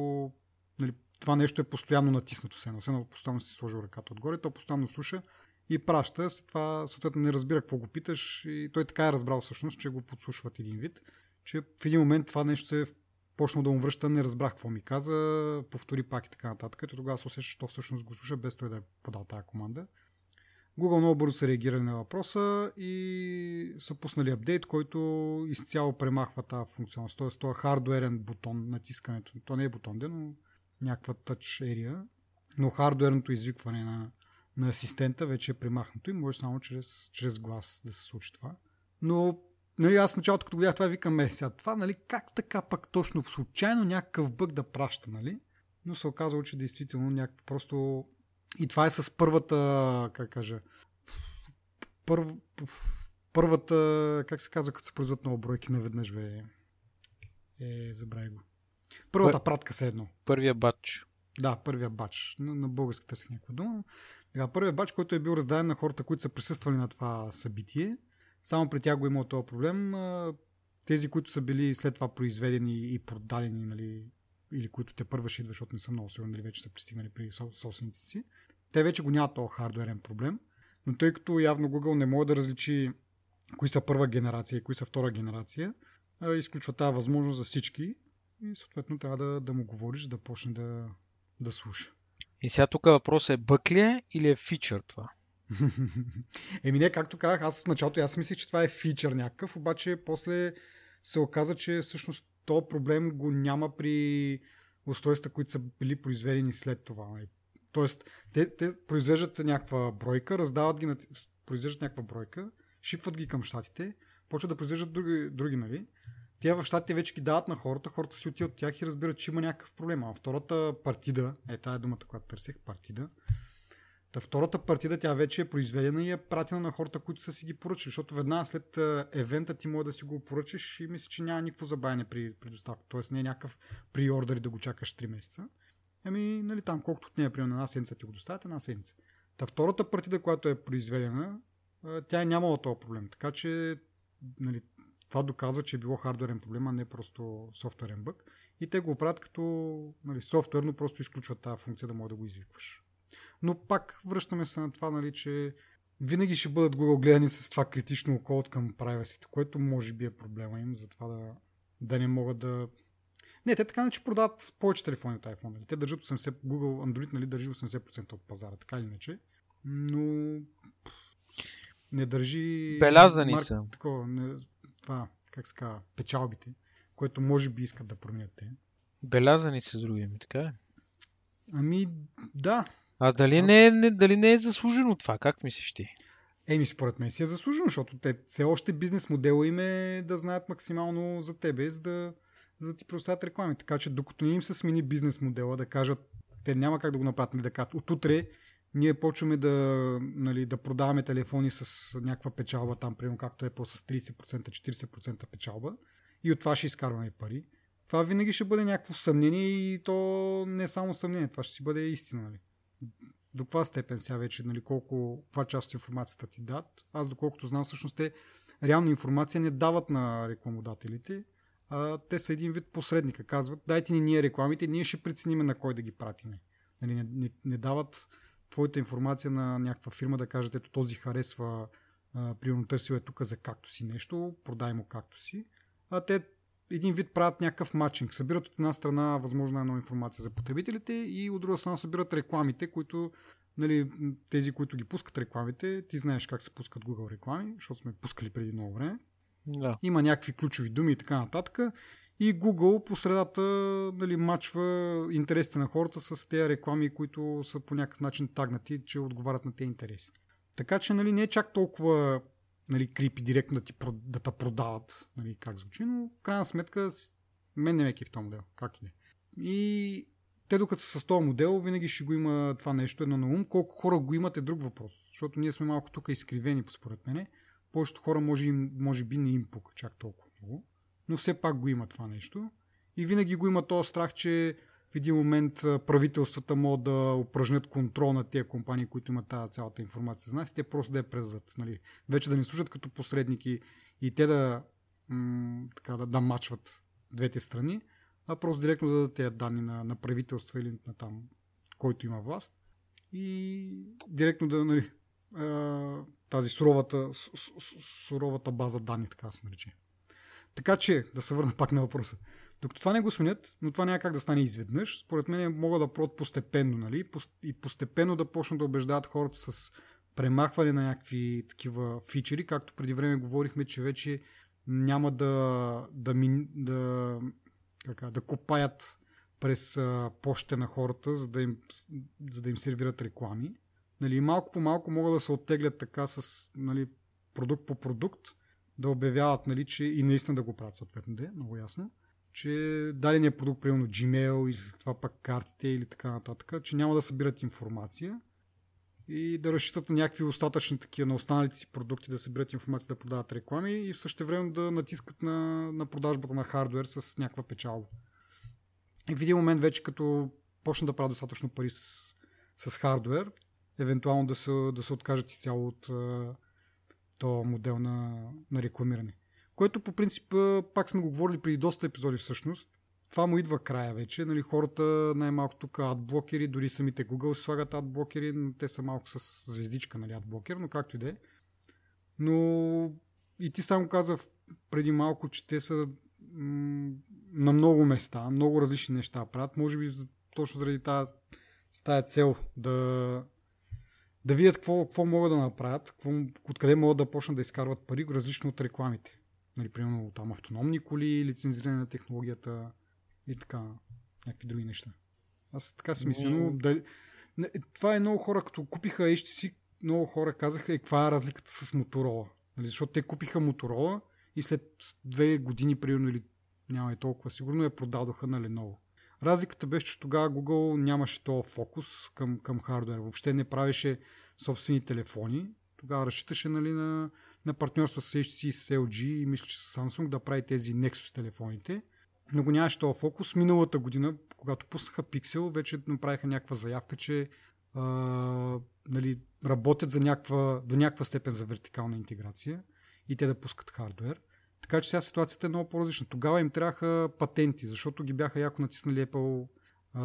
нали, това нещо е постоянно натиснато. Сено, сено постоянно си сложил ръката отгоре, то постоянно слуша и праща. След това съответно не разбира какво го питаш и той така е разбрал всъщност, че го подслушват един вид. Че в един момент това нещо се почна да му връща, не разбрах какво ми каза, повтори пак и така нататък. И тогава се усеща, що всъщност го слуша, без той да е подал тази команда. Google много бързо са реагирали на въпроса и са пуснали апдейт, който изцяло премахва тази функционалност. Тоест, това е хардуерен бутон, натискането. То не е бутон, но някаква touch area. Но хардуерното извикване на, на асистента вече е премахнато и може само чрез, чрез глас да се случи това. Но, нали, аз в началото, като видях това, викам, е, сега това, нали, как така пак точно случайно някакъв бък да праща, нали? Но се оказало, че действително някакво просто... И това е с първата, как кажа, първ... първата, как се казва, като се производят много бройки наведнъж, бе, е, забравя го. Първата Пър... пратка се едно. Първия батч. Да, първия батч. На, на български търсих някаква дума. Да, първия батч, който е бил раздаден на хората, които са присъствали на това събитие. Само при тях го имало този проблем. Тези, които са били след това произведени и продадени, нали, или които те първа ще идва, защото не съм много сигурен, дали вече са пристигнали при собствените си, те вече го нямат този хардуерен проблем. Но тъй като явно Google не може да различи кои са първа генерация и кои са втора генерация, изключва тази възможност за всички и съответно трябва да, да му говориш, да почне да, да слуша. И сега тук въпрос е, бък ли е или е фичър това? Еми не, както казах, аз в началото аз мислех, че това е фичър някакъв, обаче после се оказа, че всъщност този проблем го няма при устройства, които са били произведени след това. Тоест, те, те произвеждат някаква бройка, раздават ги, произвеждат някаква бройка, шипват ги към щатите, почват да произвеждат други, други, нали? Те в щатите вече ги дават на хората, хората си отиват от тях и разбират, че има някакъв проблем. А втората партида, е тая думата, която търсех, партида, втората партида тя вече е произведена и е пратена на хората, които са си ги поръчали, защото веднага след евента ти може да си го поръчиш и мисля, че няма никакво забавяне при, при доставка. Тоест не е някакъв приордър и да го чакаш три месеца. Ами, нали, там колкото от нея, примерно, една седмица ти го доставят, една седмица. Та втората партида, която е произведена, тя е нямала този проблем. Така че, нали, това доказва, че е било хардуерен проблем, а не просто софтуерен бъг. И те го оправят като, нали, софтуерно просто изключват тази функция да може да го извикваш. Но пак връщаме се на това, нали, че винаги ще бъдат Google гледани с това критично око от към privacy, което може би е проблема им за това да, да не могат да... Не, те така не че продават повече телефони от iPhone. Нали. Те държат осемдесет процента, Google Android, нали, държи осемдесет процента от пазара, така или иначе. Но не държи... Белязани марк... са. Такова, не... Това, как се казва, печалбите, което може би искат да променят те. Белязани са с други, ми така е. Ами, да. А дали не, не, дали не е заслужено това? Как мислиш ти? Еми, според мен си е заслужено, защото те все още бизнес модела им е да знаят максимално за тебе, за да, за да ти предоставят реклами. Така че докато не им се смени бизнес модела, да кажат, те няма как да го направят, да кажат, от утре ние почваме да, нали, да продаваме телефони с някаква печалба там, примерно както е по с трийсет процента, четирийсет процента печалба и от това ще изкарваме пари. Това винаги ще бъде някакво съмнение и то не е само съмнение, това ще си бъде истина, нали? до каква степен сега вече, нали, колко, каква част от информацията ти дат. Аз доколкото знам, всъщност те реална информация не дават на рекламодателите, а те са един вид посредника. Казват, дайте ни ние рекламите, ние ще прецениме на кой да ги пратиме. Нали, не, не, не дават твоята информация на някаква фирма да кажат, ето този харесва, примерно търсил е тук за както си нещо, продай му както си. А те един вид правят някакъв матчинг. Събират от една страна възможна една информация за потребителите и от друга страна събират рекламите, които, нали, тези, които ги пускат рекламите, ти знаеш как се пускат Google реклами, защото сме пускали преди много време. Да. Има някакви ключови думи и така нататък. И Google по средата, нали, мачва интересите на хората с тези реклами, които са по някакъв начин тагнати, че отговарят на тези интереси. Така че, нали, не е чак толкова, нали, крипи директно да ти да те продават, нали, как звучи, но в крайна сметка мен не ме кефи в този модел, както не. И те докато са с този модел, винаги ще го има това нещо едно на ум. Колко хора го имат е друг въпрос, защото ние сме малко тук изкривени, според мене. Повечето хора може, може би не им пука чак толкова много, но все пак го има това нещо. И винаги го има този страх, че в един момент правителствата могат да упражнят контрол на тези компании, които имат тази цялата информация за нас, и те просто да я предадат. Нали? Вече да не служат като посредники и те да, м- така, да, да мачват двете страни, а просто директно да дадат тези данни на, на правителства или на там, който има власт. И директно да, нали, тази суровата, суровата база данни, така се нарече. Така че, да се върна пак на въпроса. Докато това не го сменят, но това няма как да стане изведнъж, според мен могат да прод постепенно, нали? И постепенно да почнат да убеждават хората с премахване на някакви такива фичери, както преди време говорихме, че вече няма да, да, ми, да, така, да копаят през почта на хората, за да им, за да им сервират реклами. Нали? Малко по малко могат да се оттеглят така с, нали, продукт по продукт, да обявяват, нали, че и наистина да го правят съответно, де, много ясно, че дадения продукт, примерно Gmail и след това пак картите или така нататък, че няма да събират информация и да разчитат на някакви остатъчни такива, на останалите си продукти да събират информация, да продават реклами и в същевременно да натискат на, на продажбата на хардуер с някаква печалба. И в един момент вече като почнат да правят достатъчно пари с, с хардуер, евентуално да се, да се откажат изцяло от този модел на, на рекламиране. Което по принцип пак сме го говорили преди доста епизоди всъщност. Това му идва края вече. Нали, хората най-малко тук адблокери, дори самите Google слагат адблокери, но те са малко с звездичка, нали, адблокер, но както и да е. Но и ти само каза преди малко, че те са м- на много места, много различни неща правят. Може би точно заради тази, тази цел да... да видят какво, какво могат да направят, какво, откъде могат да почнат да изкарват пари, различно от рекламите. Нали, примерно там автономни коли, лицензиране на технологията и така, някакви други неща. Аз така си мисля, но дали... това е много хора, като купиха Ейч Ти Си, много хора казаха, и каква е разликата с Motorola. Нали, защото те купиха Motorola и след две години, примерно, или няма и толкова сигурно, я продадоха на Lenovo. Разликата беше, че тогава Google нямаше този фокус към, към хардуер. Въобще не правеше собствени телефони. Тогава разчиташе, нали, на, на партньорство с Ейч Ти Си, с Ел Джи и мисля, че с Samsung да прави тези Nexus телефоните. Но го нямаше този фокус. Миналата година, когато пуснаха Pixel, вече направиха някаква заявка, че а, нали, работят за някаква, до някаква степен за вертикална интеграция и те да пускат хардуер. Така че сега ситуацията е много по-различна. Тогава им трябваха патенти, защото ги бяха яко натиснали Apple, а,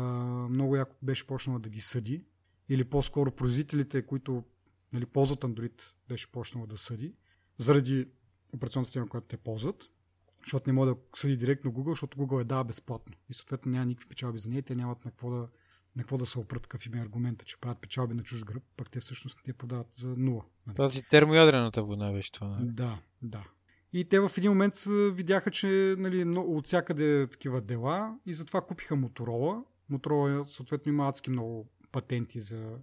много яко беше почнала да ги съди. Или по-скоро производителите, които, нали, ползват Android, беше почнала да съди. Заради операционната система, която те ползват. Защото не може да съди директно Google, защото Google е дава безплатно. И съответно няма никакви печалби за нея. Те нямат на какво да, на какво да се опрат, какъв им е аргумента, че правят печалби на чуж гръб, пък те всъщност не те продават за нула. Нали? Тази термоядрената вода беше това. Нали? Да, да. И те в един момент видяха, че, нали, от всякъде такива дела и затова купиха Motorola. Motorola съответно има адски много патенти за,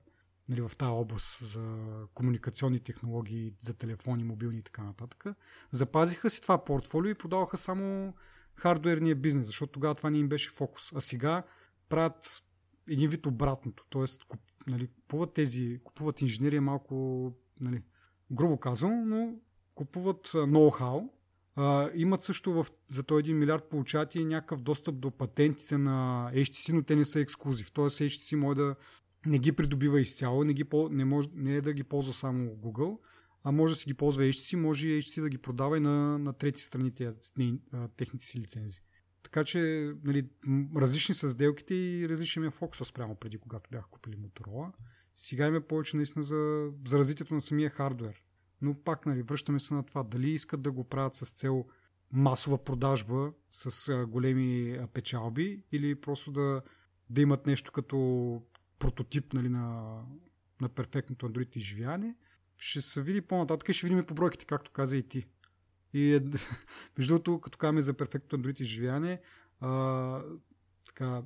нали, в тази област за комуникационни технологии, за телефони, мобилни и така нататък. Запазиха си това портфолио и продаваха само хардуерния бизнес, защото тогава това не им беше фокус. А сега правят един вид обратното, т.е. куп, нали, купуват тези, купуват инженерия малко, нали, грубо казано, но купуват ноу-хау, а, имат също в, за този един милиард получати някакъв достъп до патентите на Ейч Ти Си, но те не са ексклузив. Т.е. Ейч Ти Си може да, не ги придобива изцяло, не, ги, не, може, не е да ги ползва само Google, а може да си ги ползва Ейч Ти Си, може и Ейч Ти Си да ги продава и на, на трети страни техните си лицензи. Така че, нали, различни са сделките и различен ми е фокуса спрямо преди, когато бях купили Motorola. Сега има повече наистина за, за развитието на самия хардвер. Но пак, нали, връщаме се на това. Дали искат да го правят с цел масова продажба, с а, големи а, печалби, или просто да, да имат нещо като прототип, нали, на, на перфектното Android изживяване. Ще се види по-нататък и ще видим по бройките, както каза и ти. И между другото, като казваме за перфектното Android изживяване, а, така,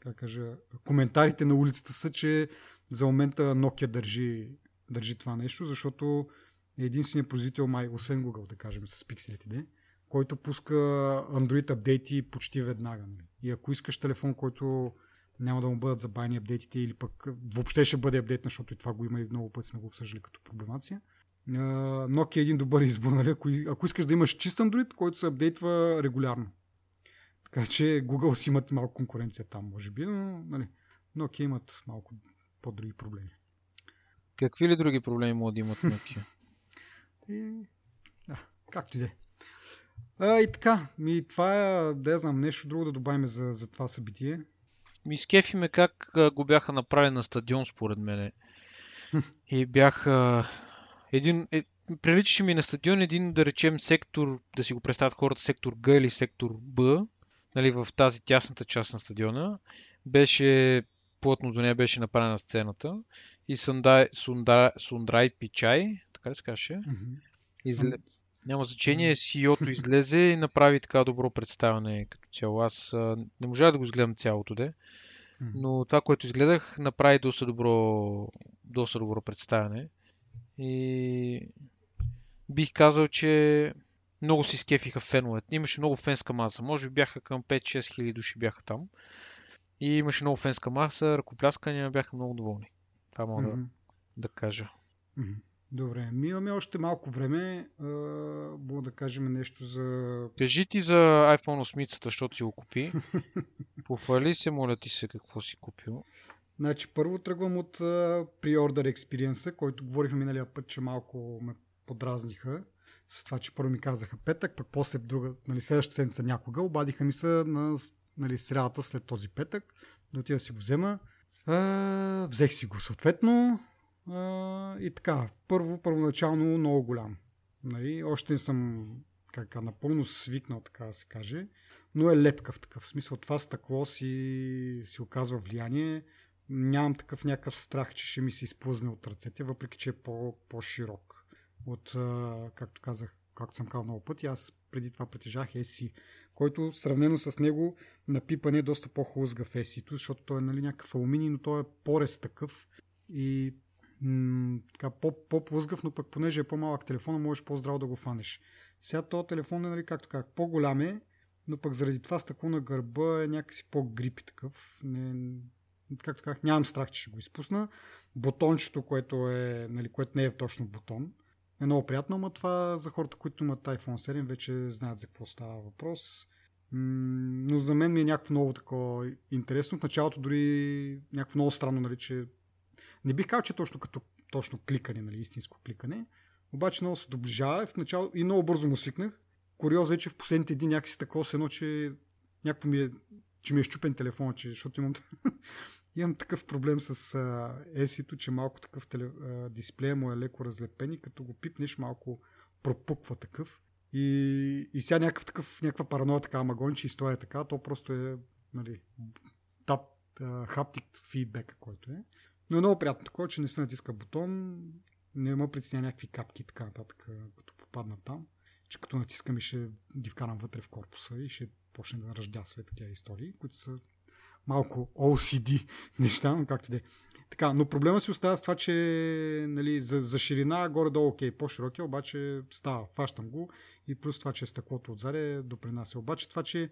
как кажа, коментарите на улицата са, че за момента Nokia държи, държи това нещо, защото е единственият производител, май, освен Google, да кажем, с пикселите, де, който пуска Android апдейти почти веднага. И ако искаш телефон, който няма да му бъдат забайни апдейтите, или пък въобще ще бъде апдейтна, защото и това го има и много пъти сме го обсъждали като проблемация. Nokia е един добър избор, нали? Ако, ако искаш да имаш чист Android, който се апдейтва регулярно. Така че Google си имат малко конкуренция там, може би, но, нали, Nokia имат малко по-други проблеми. Какви ли други проблеми могат да имат Nokia? И, да, както и де. А, и така, ми, това е, да я знам, нещо друго да добавим за, за това събитие. Ми скефиме как а, го бяха направили на стадион, според мене. И бяха... Един, е, приличаше ми на стадион един, да речем, сектор, да си го представят хората, сектор Г или сектор Б, нали, в тази тясната част на стадиона. Беше, плътно до нея беше направена сцената. И Сундай, Сунда, Сундрай Пичай, така ли се каже? Mm-hmm. Изле... Няма значение, Си И О-то излезе и направи така добро представяне като цяло. Аз а, не можах да го изгледам цялото, де. Но това, което изгледах, направи доста добро, доста добро представяне. И бих казал, че много си скефиха феновете. Имаше много фенска маса. Може би бяха към пет-шест хиляди души бяха там. И имаше много фенска маса, ръкопляскания, бяха много доволни. Това мога mm-hmm. да, да кажа. Mm-hmm. Добре, ми имаме още малко време. Мога да кажем нещо за... Кажи ти за iPhone осем, защото си го купи. Похвали се, моля ти се, какво си купил. Значи, първо тръгвам от uh, pre-order experience, който говорихме миналия път, че малко ме подразниха. С това, че първо ми казаха петък, пък после друга, нали, следващата седмица някога. Обадиха ми се на, нали, срядата след този петък. Да отида си го взема. Uh, взех си го съответно. Uh, и така, първо, първоначално много голям. Нали, още не съм кака, напълно свикнал, така да се каже. Но е лепкав такъв. В смисъл, това стъкло си, си оказва влияние. Нямам такъв някакъв страх, че ще ми се изплъзне от ръцете, въпреки че е по, по-широк. От, както казах, както съм казал много пъти, аз преди това притежах Ес И, който сравнено с него на пипане е доста по-хлъзгав Ес И-то, защото той е, нали, някакъв алуминий, но той е порез такъв и м- така, по-плъзгав, но пък понеже е по-малък телефон, можеш по-здраво да го фанеш. Сега този телефон е, нали, както казах, по-голям е, но пък заради това стъкло на гърба е някакси по-грипи такъв. Не... Както казах, нямам страх, че ще го изпусна. Бутончето, което е, нали, което не е точно бутон, е много приятно, но това за хората, които имат iPhone седем, вече знаят за какво става въпрос. Но за мен ми е някакво много такова интересно. В началото дори някакво много странно, нали, че не бих казал, че точно като точно кликане, нали, истинско кликане. Обаче много се доближава в начало... и много бързо му свикнах. Куриоз е, че в последните дни някакси такова се едно, че някакво ми е, че ми е щупен телефон, че... защото имам... Имам такъв проблем с Ес И-то, че малко такъв теле... дисплея му е леко разлепен и като го пипнеш малко пропуква такъв. И, и сега някакъв такъв, някаква параноя така, ама гонче и стоя така, то просто е, нали, тап, хаптик фидбека, който е. Но е много приятно такова, че не се натиска бутон, не ме притесня някакви капки и така нататък, като попадна там, че като натискам и ще ги вкарам вътре в корпуса и ще почне да ръждя след такива истории, които са малко О Си Ди неща, но както де. Така, но проблема си остава с това, че, нали, за, за ширина горе-долу окей, по-широкия, обаче става, фащам го и плюс това, че стъклото отзаде допринася. Обаче това, че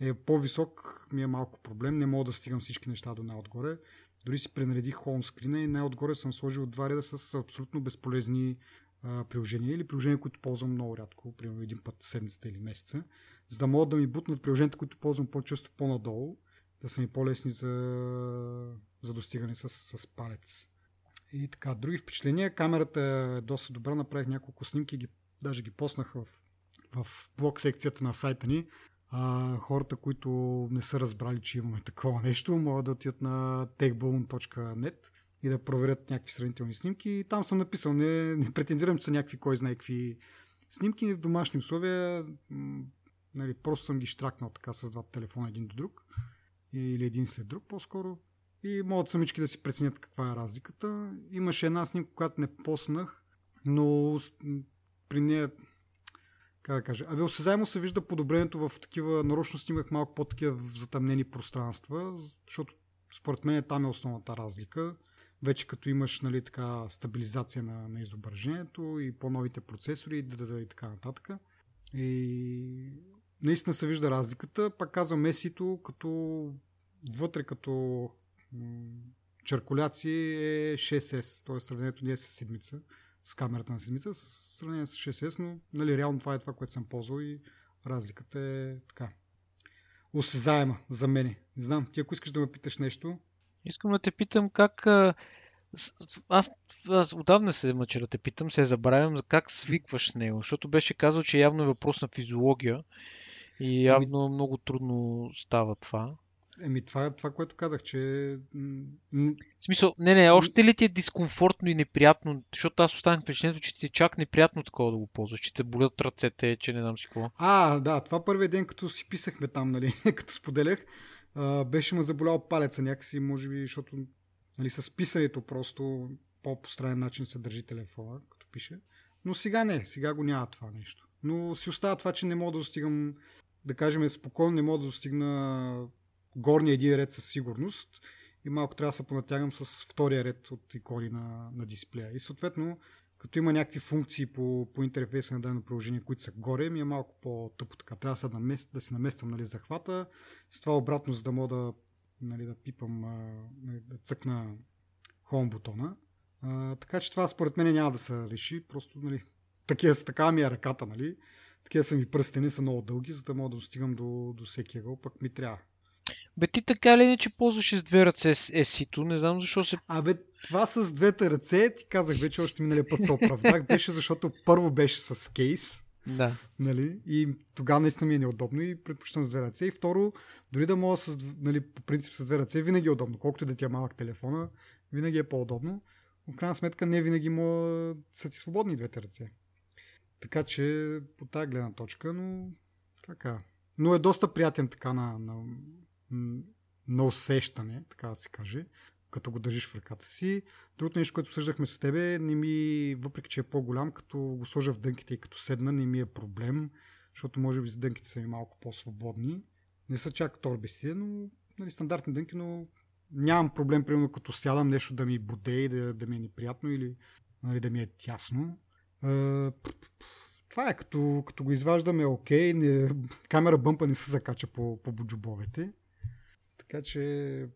е по-висок, ми е малко проблем, не мога да стигам всички неща до най-отгоре. Дори си пренаредих хоум скрина и най-отгоре съм сложил два реда с абсолютно безполезни а, приложения или приложения, които ползвам много рядко, примерно един път в седмицата или месеца, за да могат да ми бутнат приложенията, които ползвам по-често по-надолу, да са ми по-лесни за, за достигане с, с палец. И така, други впечатления. Камерата е доста добра, направих няколко снимки, ги, даже ги поснах в, в блог секцията на сайта ни. А, хората, които не са разбрали, че имаме такова нещо, могат да отидат на techballoon точка net и да проверят някакви сравнителни снимки. И там съм написал, не, не претендирам, че са някакви кой знае какви снимки в домашни условия. Нали, просто съм ги штракнал така с два телефона един до друг или един след друг по-скоро. И могат самички да си преценят каква е разликата. Имаше една снимка, която не поснах, но при нея, как да кажа, абе осезаемо се вижда подобрението в такива, нарочно снимах малко по-такива затъмнени пространства, защото според мен там е основната разлика. Вече като имаш, нали, така, стабилизация на, на изображението и по-новите процесори и, да, да, и така нататък. И наистина се вижда разликата. Пак казвам, ес и-то като вътре като черкуляции е шест ес, т.е. сравнението не е с седмица, с камерата на седмица, с сравнение с шест ес, но нали, реално това е това, което съм ползвал и разликата е така осезаема за мене. Не знам, ти ако искаш да ме питаш нещо... Искам да те питам как... Аз, аз отдавна се мъча да те питам, се забравям как свикваш с него, защото беше казал, че явно е въпрос на физиология и явно ами... много трудно става това. Еми това е това, което казах, че... В смисъл, не, не, още ли ти е дискомфортно и неприятно, защото аз останах впечатлението, че ти е чак неприятно такова да го ползваш, че те болят ръцете, че не знам си какво. А, да, това първият ден, като си писахме там, нали, като споделях, беше ме заболял палеца някакси, може би, защото нали, с писането просто по-постранен начин се държи телефона, като пише. Но сега не, сега го няма това нещо. Но си остава това, че не мога да достигам, да кажем спокойно, не мога да достигна горния един ред със сигурност и малко трябва да се понатягам с втория ред от икони на, на дисплея. И съответно, като има някакви функции по, по интерфейса на дадено приложение, които са горе, ми е малко по-тъпо така. Трябва да, намест, да се намествам, нали, захвата. С това обратно, за да мога да, нали, да пипам, нали, да цъкна Home бутона. А, така че това според мен няма да се реши. Просто, нали, такива, така ми е ръката, нали. Такива са ми пръстени, са много дълги, за да мога да достигам до, до всеки ъгъл, пък ми трябва. Бе, ти така ли не, че ползваш с две ръце с ес и-то? Не знам защо се... Абе, това с двете ръце, ти казах вече, още миналия път се оправдах, беше защото първо беше с кейс. Да. Нали? И тогава наистина ми е неудобно и предпочитам с две ръце. И второ, дори да мога с, нали, по принцип с две ръце, винаги е удобно. Колкото и да ти е малък телефона, винаги е по-удобно. Но в крайна сметка не винаги мога са ти свободни двете ръце. Така че по тази гледна точка, но така. Но е доста приятен така на... на... на усещане, така да се каже, като го държиш в ръката си. Другото нещо, което обсъждахме с тебе, не ми, въпреки че е по-голям, като го сложа в дънките и като седна, не ми е проблем, защото може би дънките са ми малко по-свободни. Не са чак торбести, но нали, стандартни дънки, но нямам проблем, примерно като сядам нещо да ми бодее, да, да ми е неприятно или нали, да ми е тясно. Това е, като, като го изваждам е окей, не, камера бъмпа не се закача по, по боджобовете. Така че,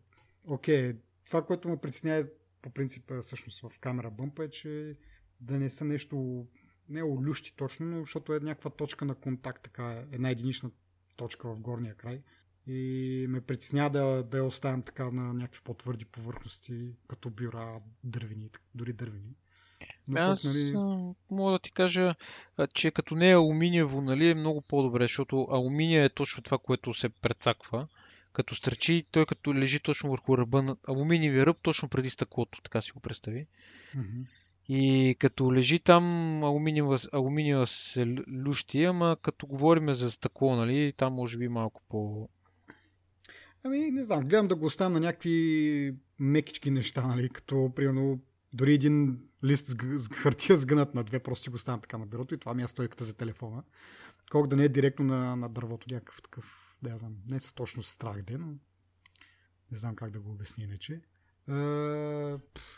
окей, това, което ме притеснява по принцип всъщност в камера бъмпа е, че да не са нещо, не олющи точно, но защото е някаква точка на контакт, така една единична точка в горния край и ме притеснява да, да я оставям така на някакви по-твърди повърхности, като бюра, дървени, дори дървени. Но аз път, нали... мога да ти кажа, че като не е алуминиево, нали, е много по-добре, защото алуминия е точно това, което се прецаква. Като стърчи, той като лежи точно върху ръба на алуминиевия ръб, точно преди стъклото, така си го представи. Mm-hmm. И като лежи там, алуминиева, алуминиева се лющи, ама като говорим за стъкло, нали, там може би малко по... Ами, не знам, гледам да го оставям на някакви мекички неща, нали, като, примерно, дори един лист с хартия сгънат на две, просто си го оставям така на бюрото и това ми е стойката за телефона. Колко да не е директно на, на дървото, някакъв такъв. Да, я знам, не с точно страх де, но не знам как да го обясня иначе.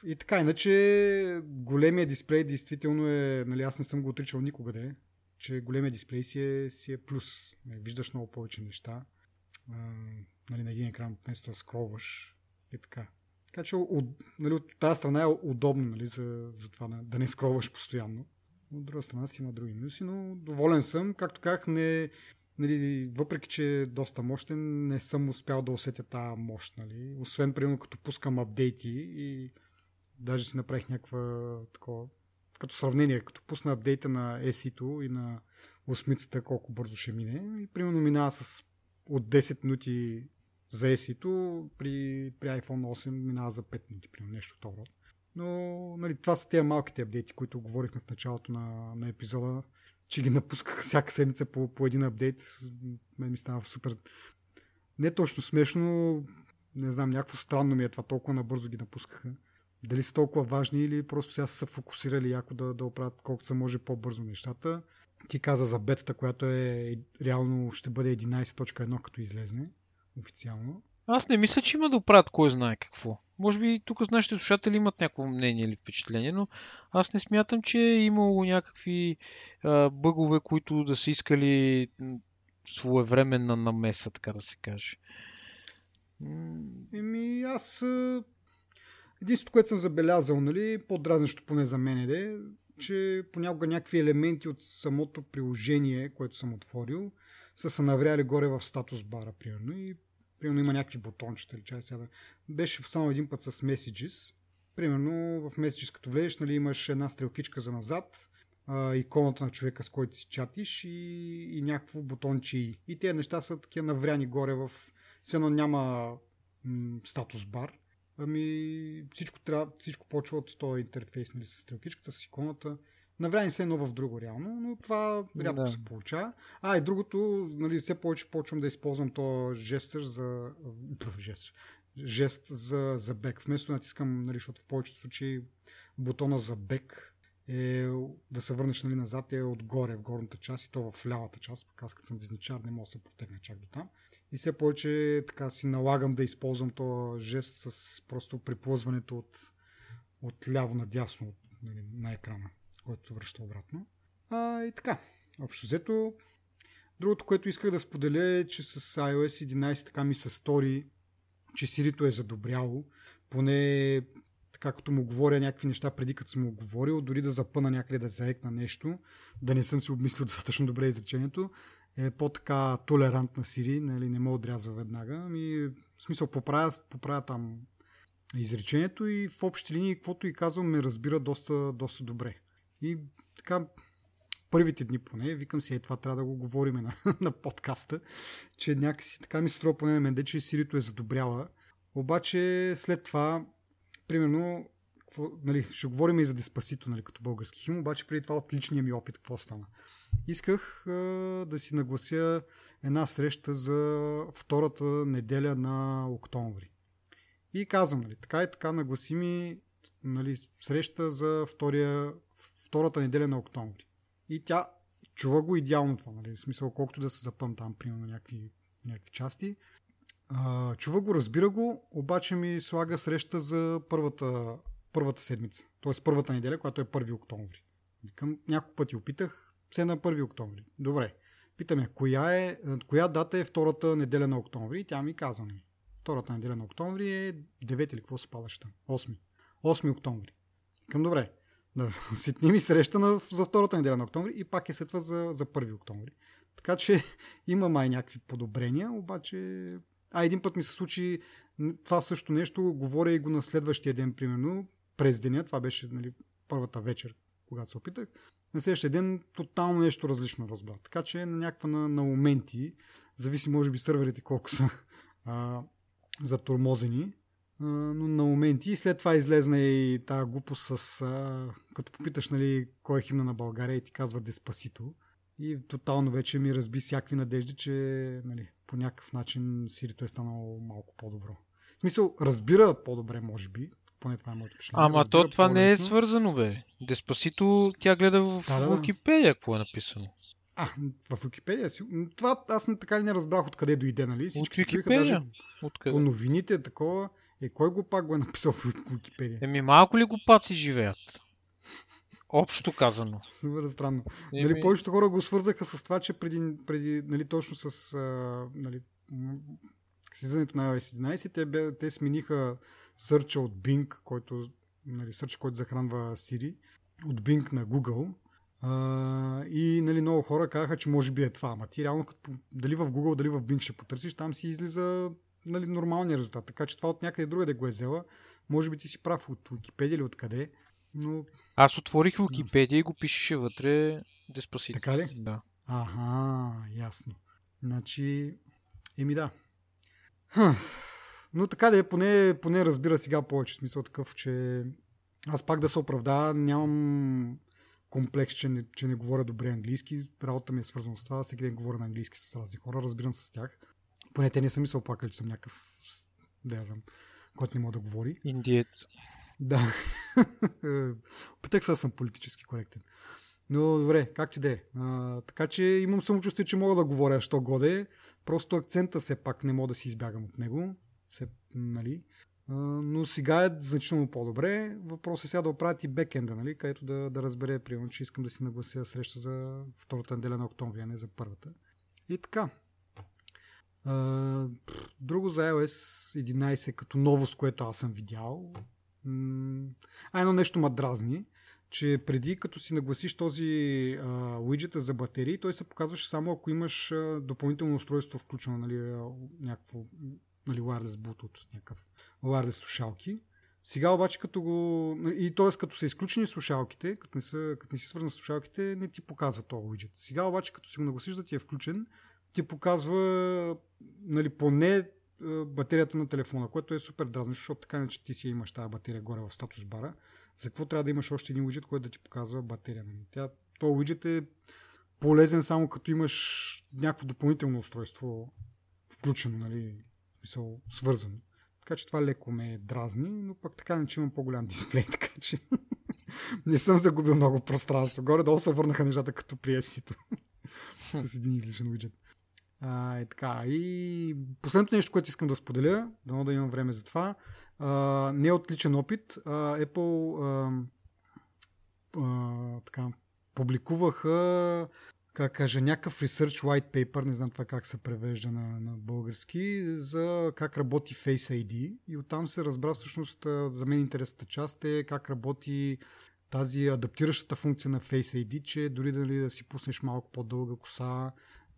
И така, иначе големия дисплей действително е, нали, аз не съм го отричал никога де, че големия дисплей си е, си е плюс. Виждаш много повече неща, нали, на един екран вместо да скролваш и така. Така че от, нали, от тази страна е удобно, нали, за, за това да, да не скролваш постоянно. От друга страна си има други минуси, но доволен съм. Както казах, не... нали, въпреки че е доста мощен, не съм успял да усетя тази мощ. Нали. Освен, примерно, като пускам апдейти и даже си направих някаква такова, като сравнение, като пусна апдейта на ес и две и на осмицата, колко бързо ще мине. И примерно минава с от десет минути за ес и две, при, при iPhone осем минава за пет минути, примерно нещо от това. Но нали, това са тези малките апдейти, които говорихме в началото на, на епизода, че ги напусках всяка седмица по, по един апдейт. Мен ми става супер... Не точно смешно, не знам, някакво странно ми е това, толкова набързо ги напускаха. Дали са толкова важни или просто сега са фокусирали яко да, да оправят колкото се може по-бързо нещата. Ти каза за бетата, която е реално ще бъде единайсет точка едно като излезне официално. Аз не мисля, че има да оправят кой знае какво. Може би тук нашите слушатели имат някакво мнение или впечатление, но аз не смятам, че е имало някакви а, бъгове, които да са искали своевременна намеса, така да се каже. Еми аз... Единството, което съм забелязал, нали, по-дразнещо поне за мен е, че понякога някакви елементи от самото приложение, което съм отворил, са се навряли горе в статус бара, примерно. И примерно има някакви бутончета или чай сега. Беше само един път с Messages. Примерно в Messages, като влезеш, нали, имаш една стрелкичка за назад, а, иконата на човека, с който си чатиш и, и някакво бутонче и. И тези неща са такива навряни горе в... Все едно няма м- статус бар. Ами всичко, трябва, всичко почва от този интерфейс, нали, с стрелкичката, с иконата. Навряне се едно в друго реално, но това рядко да. се получава. А и другото, нали, все повече почвам да използвам този жестър за... Жест, жест за, за бек. Вместо натискам, нали, защото в повечето случаи бутона за бек е да се върнеш, нали, назад е отгоре, в горната част и то в лявата част. Пък аз като съм дизничар не мога да се протегна чак до там. И все повече така си налагам да използвам този жест с просто приплъзването от, от ляво надясно от, нали, на екрана, който връща обратно. А, и така, общо взето. Другото, което исках да споделя е, че с iOS единайсет така ми се стори, че Siri-то е задобряло. Поне така като му говоря някакви неща преди като съм му говорил, дори да запъна някъде да заекна нещо, да не съм си обмислил достатъчно добре изречението, е по-така толерант на Siri, нали, не ме отрязва веднага. Ами, в смисъл, поправя, поправя там изречението и в общи линии, каквото и казвам, ме разбира доста, доста добре. И така, първите дни поне, викам си, е, това трябва да го говорим на, на подкаста, че някакси така ми се струва поне на менде, че Siri-то е задобряла. Обаче след това, примерно, какво, нали, ще говорим и за Деспасито, нали, като български хим, обаче преди това от личния ми опит, какво стана? Исках а, да си наглася една среща за втората неделя на октомври. И казвам, нали, така и така нагласи ми, нали, среща за втория, втората неделя на октомври. И тя чува го идеално това, нали, в смисъл колкото да се запъм там, примерно някакви, някакви части. А, чува го, разбира го, обаче ми слага среща за първата, първата седмица, т.е. първата неделя, която е първи октомври. Викам, няколко пъти опитах, все на първи октомври. Добре. Питаме, коя, е, коя дата е втората неделя на октомври? И тя ми казва. Втората неделя на октомври е девет или какво спадаща? осми. осми октомври. Към добре. Да, сетни ми среща на, за втората неделя на октомври и пак е след това за, за първи октомври. Така че има май някакви подобрения, обаче... А един път ми се случи това също нещо, говоря и го на следващия ден, примерно, през деня. Това беше, нали, първата вечер, когато се опитах. На следващия ден тотално нещо различно разбра. Така че на някаква на, на моменти, зависи може би сърверите колко са а, затормозени, а, но на моменти. И след това излезна и тази глупост с... А, като попиташ, нали, кой е химна на България и ти казва Деспасито. И тотално вече ми разби всякакви надежди, че, нали, по някакъв начин Siri-то е станало малко по-добро. В смисъл, разбира по-добре, може би. Поне това е моето впечатление. Ама разбира, то това по-лесно. Не е свързано, бе. Деспасито тя гледа в да, да, Wikipedia, какво е написано. А, в Wikipedia си. Това аз не така ли не разбрах откъде дойде, нали? Всички от Wikipedia? Даже откъде? По новините, такова. Е, кой го пак го е написал в Wikipedia? Еми, малко ли го паци живеят? Общо казано. Супер странно. Еми... Нали, повечето хора го свързаха с това, че преди, преди нали, точно с... А, нали, с излизането на iOS единайсет, те, бе, те смениха сърча от Bing, който, нали, сърча, който захранва Siri, от Bing на Google, Uh, и нали, много хора казаха, че може би е това, ама ти реално като, дали в Google, дали в Bing ще потърсиш, там си излиза нали, нормалния резултат, така че това от някъде другаде го е взела, може би ти си прав от Wikipedia или откъде, но... Аз отворих Wikipedia и го пишеше вътре Despacito. Така ли? Да. Аха, ясно. Значи, еми да. Хъм. Но така да е, поне, поне разбира сега повече смисъл такъв, че аз пак да се оправда, нямам... комплекс, че не, че не говоря добре английски. Работата ми е свързана с това. Всеки ден говоря на английски с разни хора. Разбирам се с тях. Поне те не са ми се оплакали, че съм някакъв да я знам, който не мога да говори. Индиет. Да. Опитах се да съм политически коректен. Но добре, както да е. Така че имам самочувствие, че мога да говоря що годе. Просто акцента все пак не мога да си избягам от него. Все, нали... но сега е значително по-добре. Въпросът е сега да оправят и бекенда, нали? Където да, да разбере, примерно, че искам да си наглася среща за втората неделя на октомври, а не за първата. И така. Друго за iOS единайсет като новост, което аз съм видял. А едно нещо ма дразни, че преди като си нагласиш този уиджета за батерии, той се показваше само ако имаш допълнително устройство включено, нали, някакво... нали, wireless Bluetooth, някакъв wireless слушалки. Сега обаче като го... и т.е. като са изключени слушалките, като не, са, като не си свързани слушалките, не ти показва този уиджет. Сега обаче като си го нагласиш да ти е включен, ти показва нали, поне батерията на телефона, което е супер дразнено, защото така не че ти си имаш тази батерия горе в статус бара. За какво трябва да имаш още един уиджет, който да ти показва батерия? Тя, този уиджет е полезен само като имаш някакво допълнително устройство включено, нали, мисъл, свързано. Така че това леко ме дразни, но пък така не че имам по-голям дисплей, така че не съм загубил много пространство. Горе-долу се върнаха нещата като при ес и-то. С един излишен уиджет. А, и така. И последното нещо, което искам да споделя, дано да имам време за това, а, не е отличен опит. А, Apple а, а, така, публикуваха как кажа, някакъв research white paper, не знам това как се превежда на, на български, за как работи Face ай ди и оттам се разбра всъщност, за мен интересната част е как работи тази адаптиращата функция на Face ай ди, че дори дали да си пуснеш малко по-дълга коса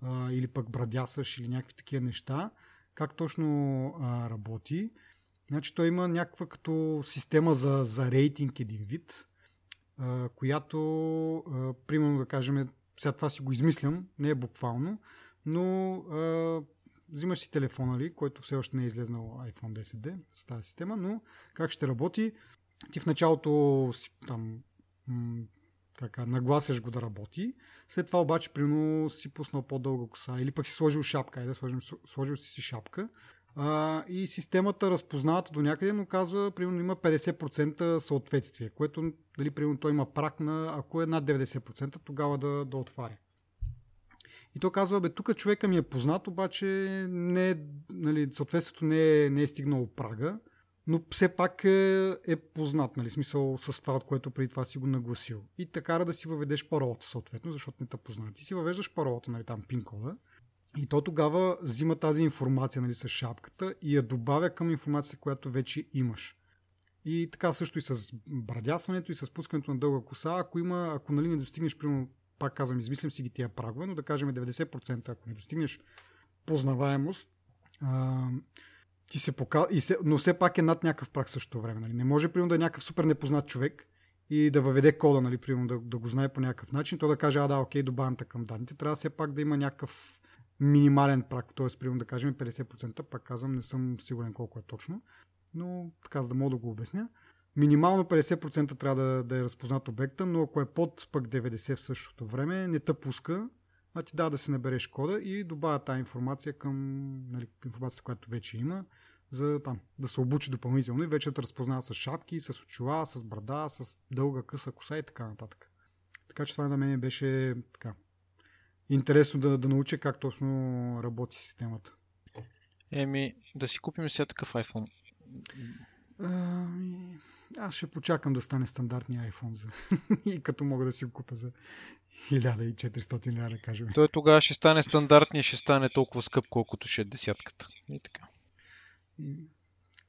а, или пък брадясаш или някакви такива неща, как точно а, работи. Значи той има някаква като система за, за рейтинг един вид, а, която а, примерно да кажем сега това си го измислям, не е буквално, но а, взимаш си телефона ли, който все още не е излезнал айфон десет ди с тази система, но как ще работи? Ти в началото там, м- кака, нагласяш го да работи, след това обаче прино си пуснал по-дълга коса или пък си сложил шапка, да сложим, сложил си си шапка а, и системата разпознава до някъде, но казва, примерно има петдесет процента съответствие, което дали, примерно, той има прак на, ако е над деветдесет процента, тогава да, да отваря. И то казва, бе, тук човека ми е познат, обаче не, нали, съответствието не е, не е стигнало прага, но все пак е, е познат, нали, смисъл с това, от което преди това си го нагласил. И така да си въведеш паролата, съответно, защото не те познат. Ти си въвеждаш паролата, нали, там пин-кода, и то тогава взима тази информация, нали, с шапката и я добавя към информацията, която вече имаш. И така също и с брадясването и с пускането на дълга коса. Ако има, ако нали не достигнеш, примерно, пак казвам, измислям си ги тия прагове, но да кажем деветдесет процента, ако не достигнеш познаваемост, а, ти се показ... и се... но все пак е над някакъв праг същото време. Нали? Не може, примерно, да е някакъв супер непознат човек и да въведе кода, нали, примерно, да, да го знае по някакъв начин, то да каже, а да, окей, добавям така към данните. Трябва все пак да има някакъв минимален праг, т.е. примерно да кажем петдесет процента, пак казвам, не съм сигурен колко е точно. Но така, за да мога да го обясня. Минимално петдесет процента трябва да, да е разпознат обекта, но ако е под пък деветдесет в същото време, не те пуска, а ти дава да си набереш кода и добавя тази информация към нали, информацията, която вече има, за там, да се обучи допълнително и вече да разпознава с шапки, с очила, с брада, с дълга къса коса и така нататък. Така че това на мен беше така интересно да, да науча как точно работи системата. Еми, да си купим сега такъв iPhone. Аз ще почакам да стане стандартния iPhone за... и като мога да си го купя за хиляда и четиристотин лева, да кажем. Той тогава ще стане стандартния, ще стане толкова скъп, колкото ще е десятката. И така.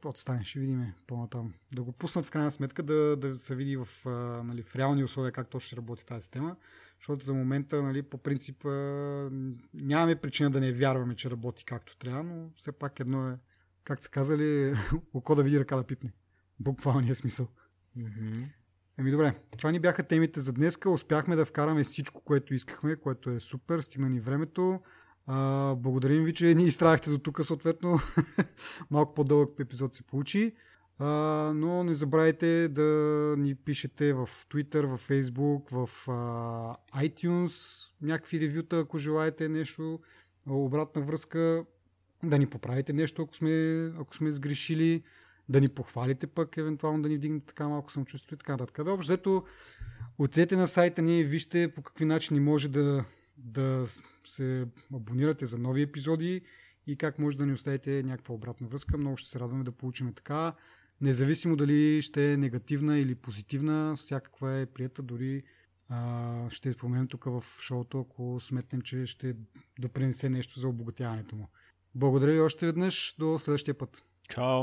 каквото стане, ще видим по-натам. Да го пуснат в крайна сметка, да, да се види в, а, нали, в реални условия как точно ще работи тази система, защото за момента, нали, по принцип а, нямаме причина да не вярваме, че работи както трябва, но все пак едно е, както са казали, око да види, ръка да пипне. Буквалния смисъл. Mm-hmm. Еми добре, това ни бяха темите за днеска. Успяхме да вкараме всичко, което искахме, което е супер, стигна ни времето. А, благодарим ви, че ни изтрахте до тук, съответно. Малко по-дълъг епизод се получи. А, но не забравяйте да ни пишете в Twitter, в Facebook, в а, iTunes, някакви ревюта, ако желаете нещо, обратна връзка, да ни поправите нещо, ако сме, ако сме сгрешили, да ни похвалите пък, евентуално да ни вдигнете така малко самочувствие и така нататък. Общо взето, отидете на сайта ни и вижте по какви начини може да, да се абонирате за нови епизоди и как може да ни оставите някаква обратна връзка. Много ще се радваме да получим така. Независимо дали ще е негативна или позитивна, всякаква е приета, дори а, ще споменем тук в шоуто, ако сметнем, че ще допринесе нещо за обогатяването му. Благодаря ви още веднъж. До следващия път. Чао!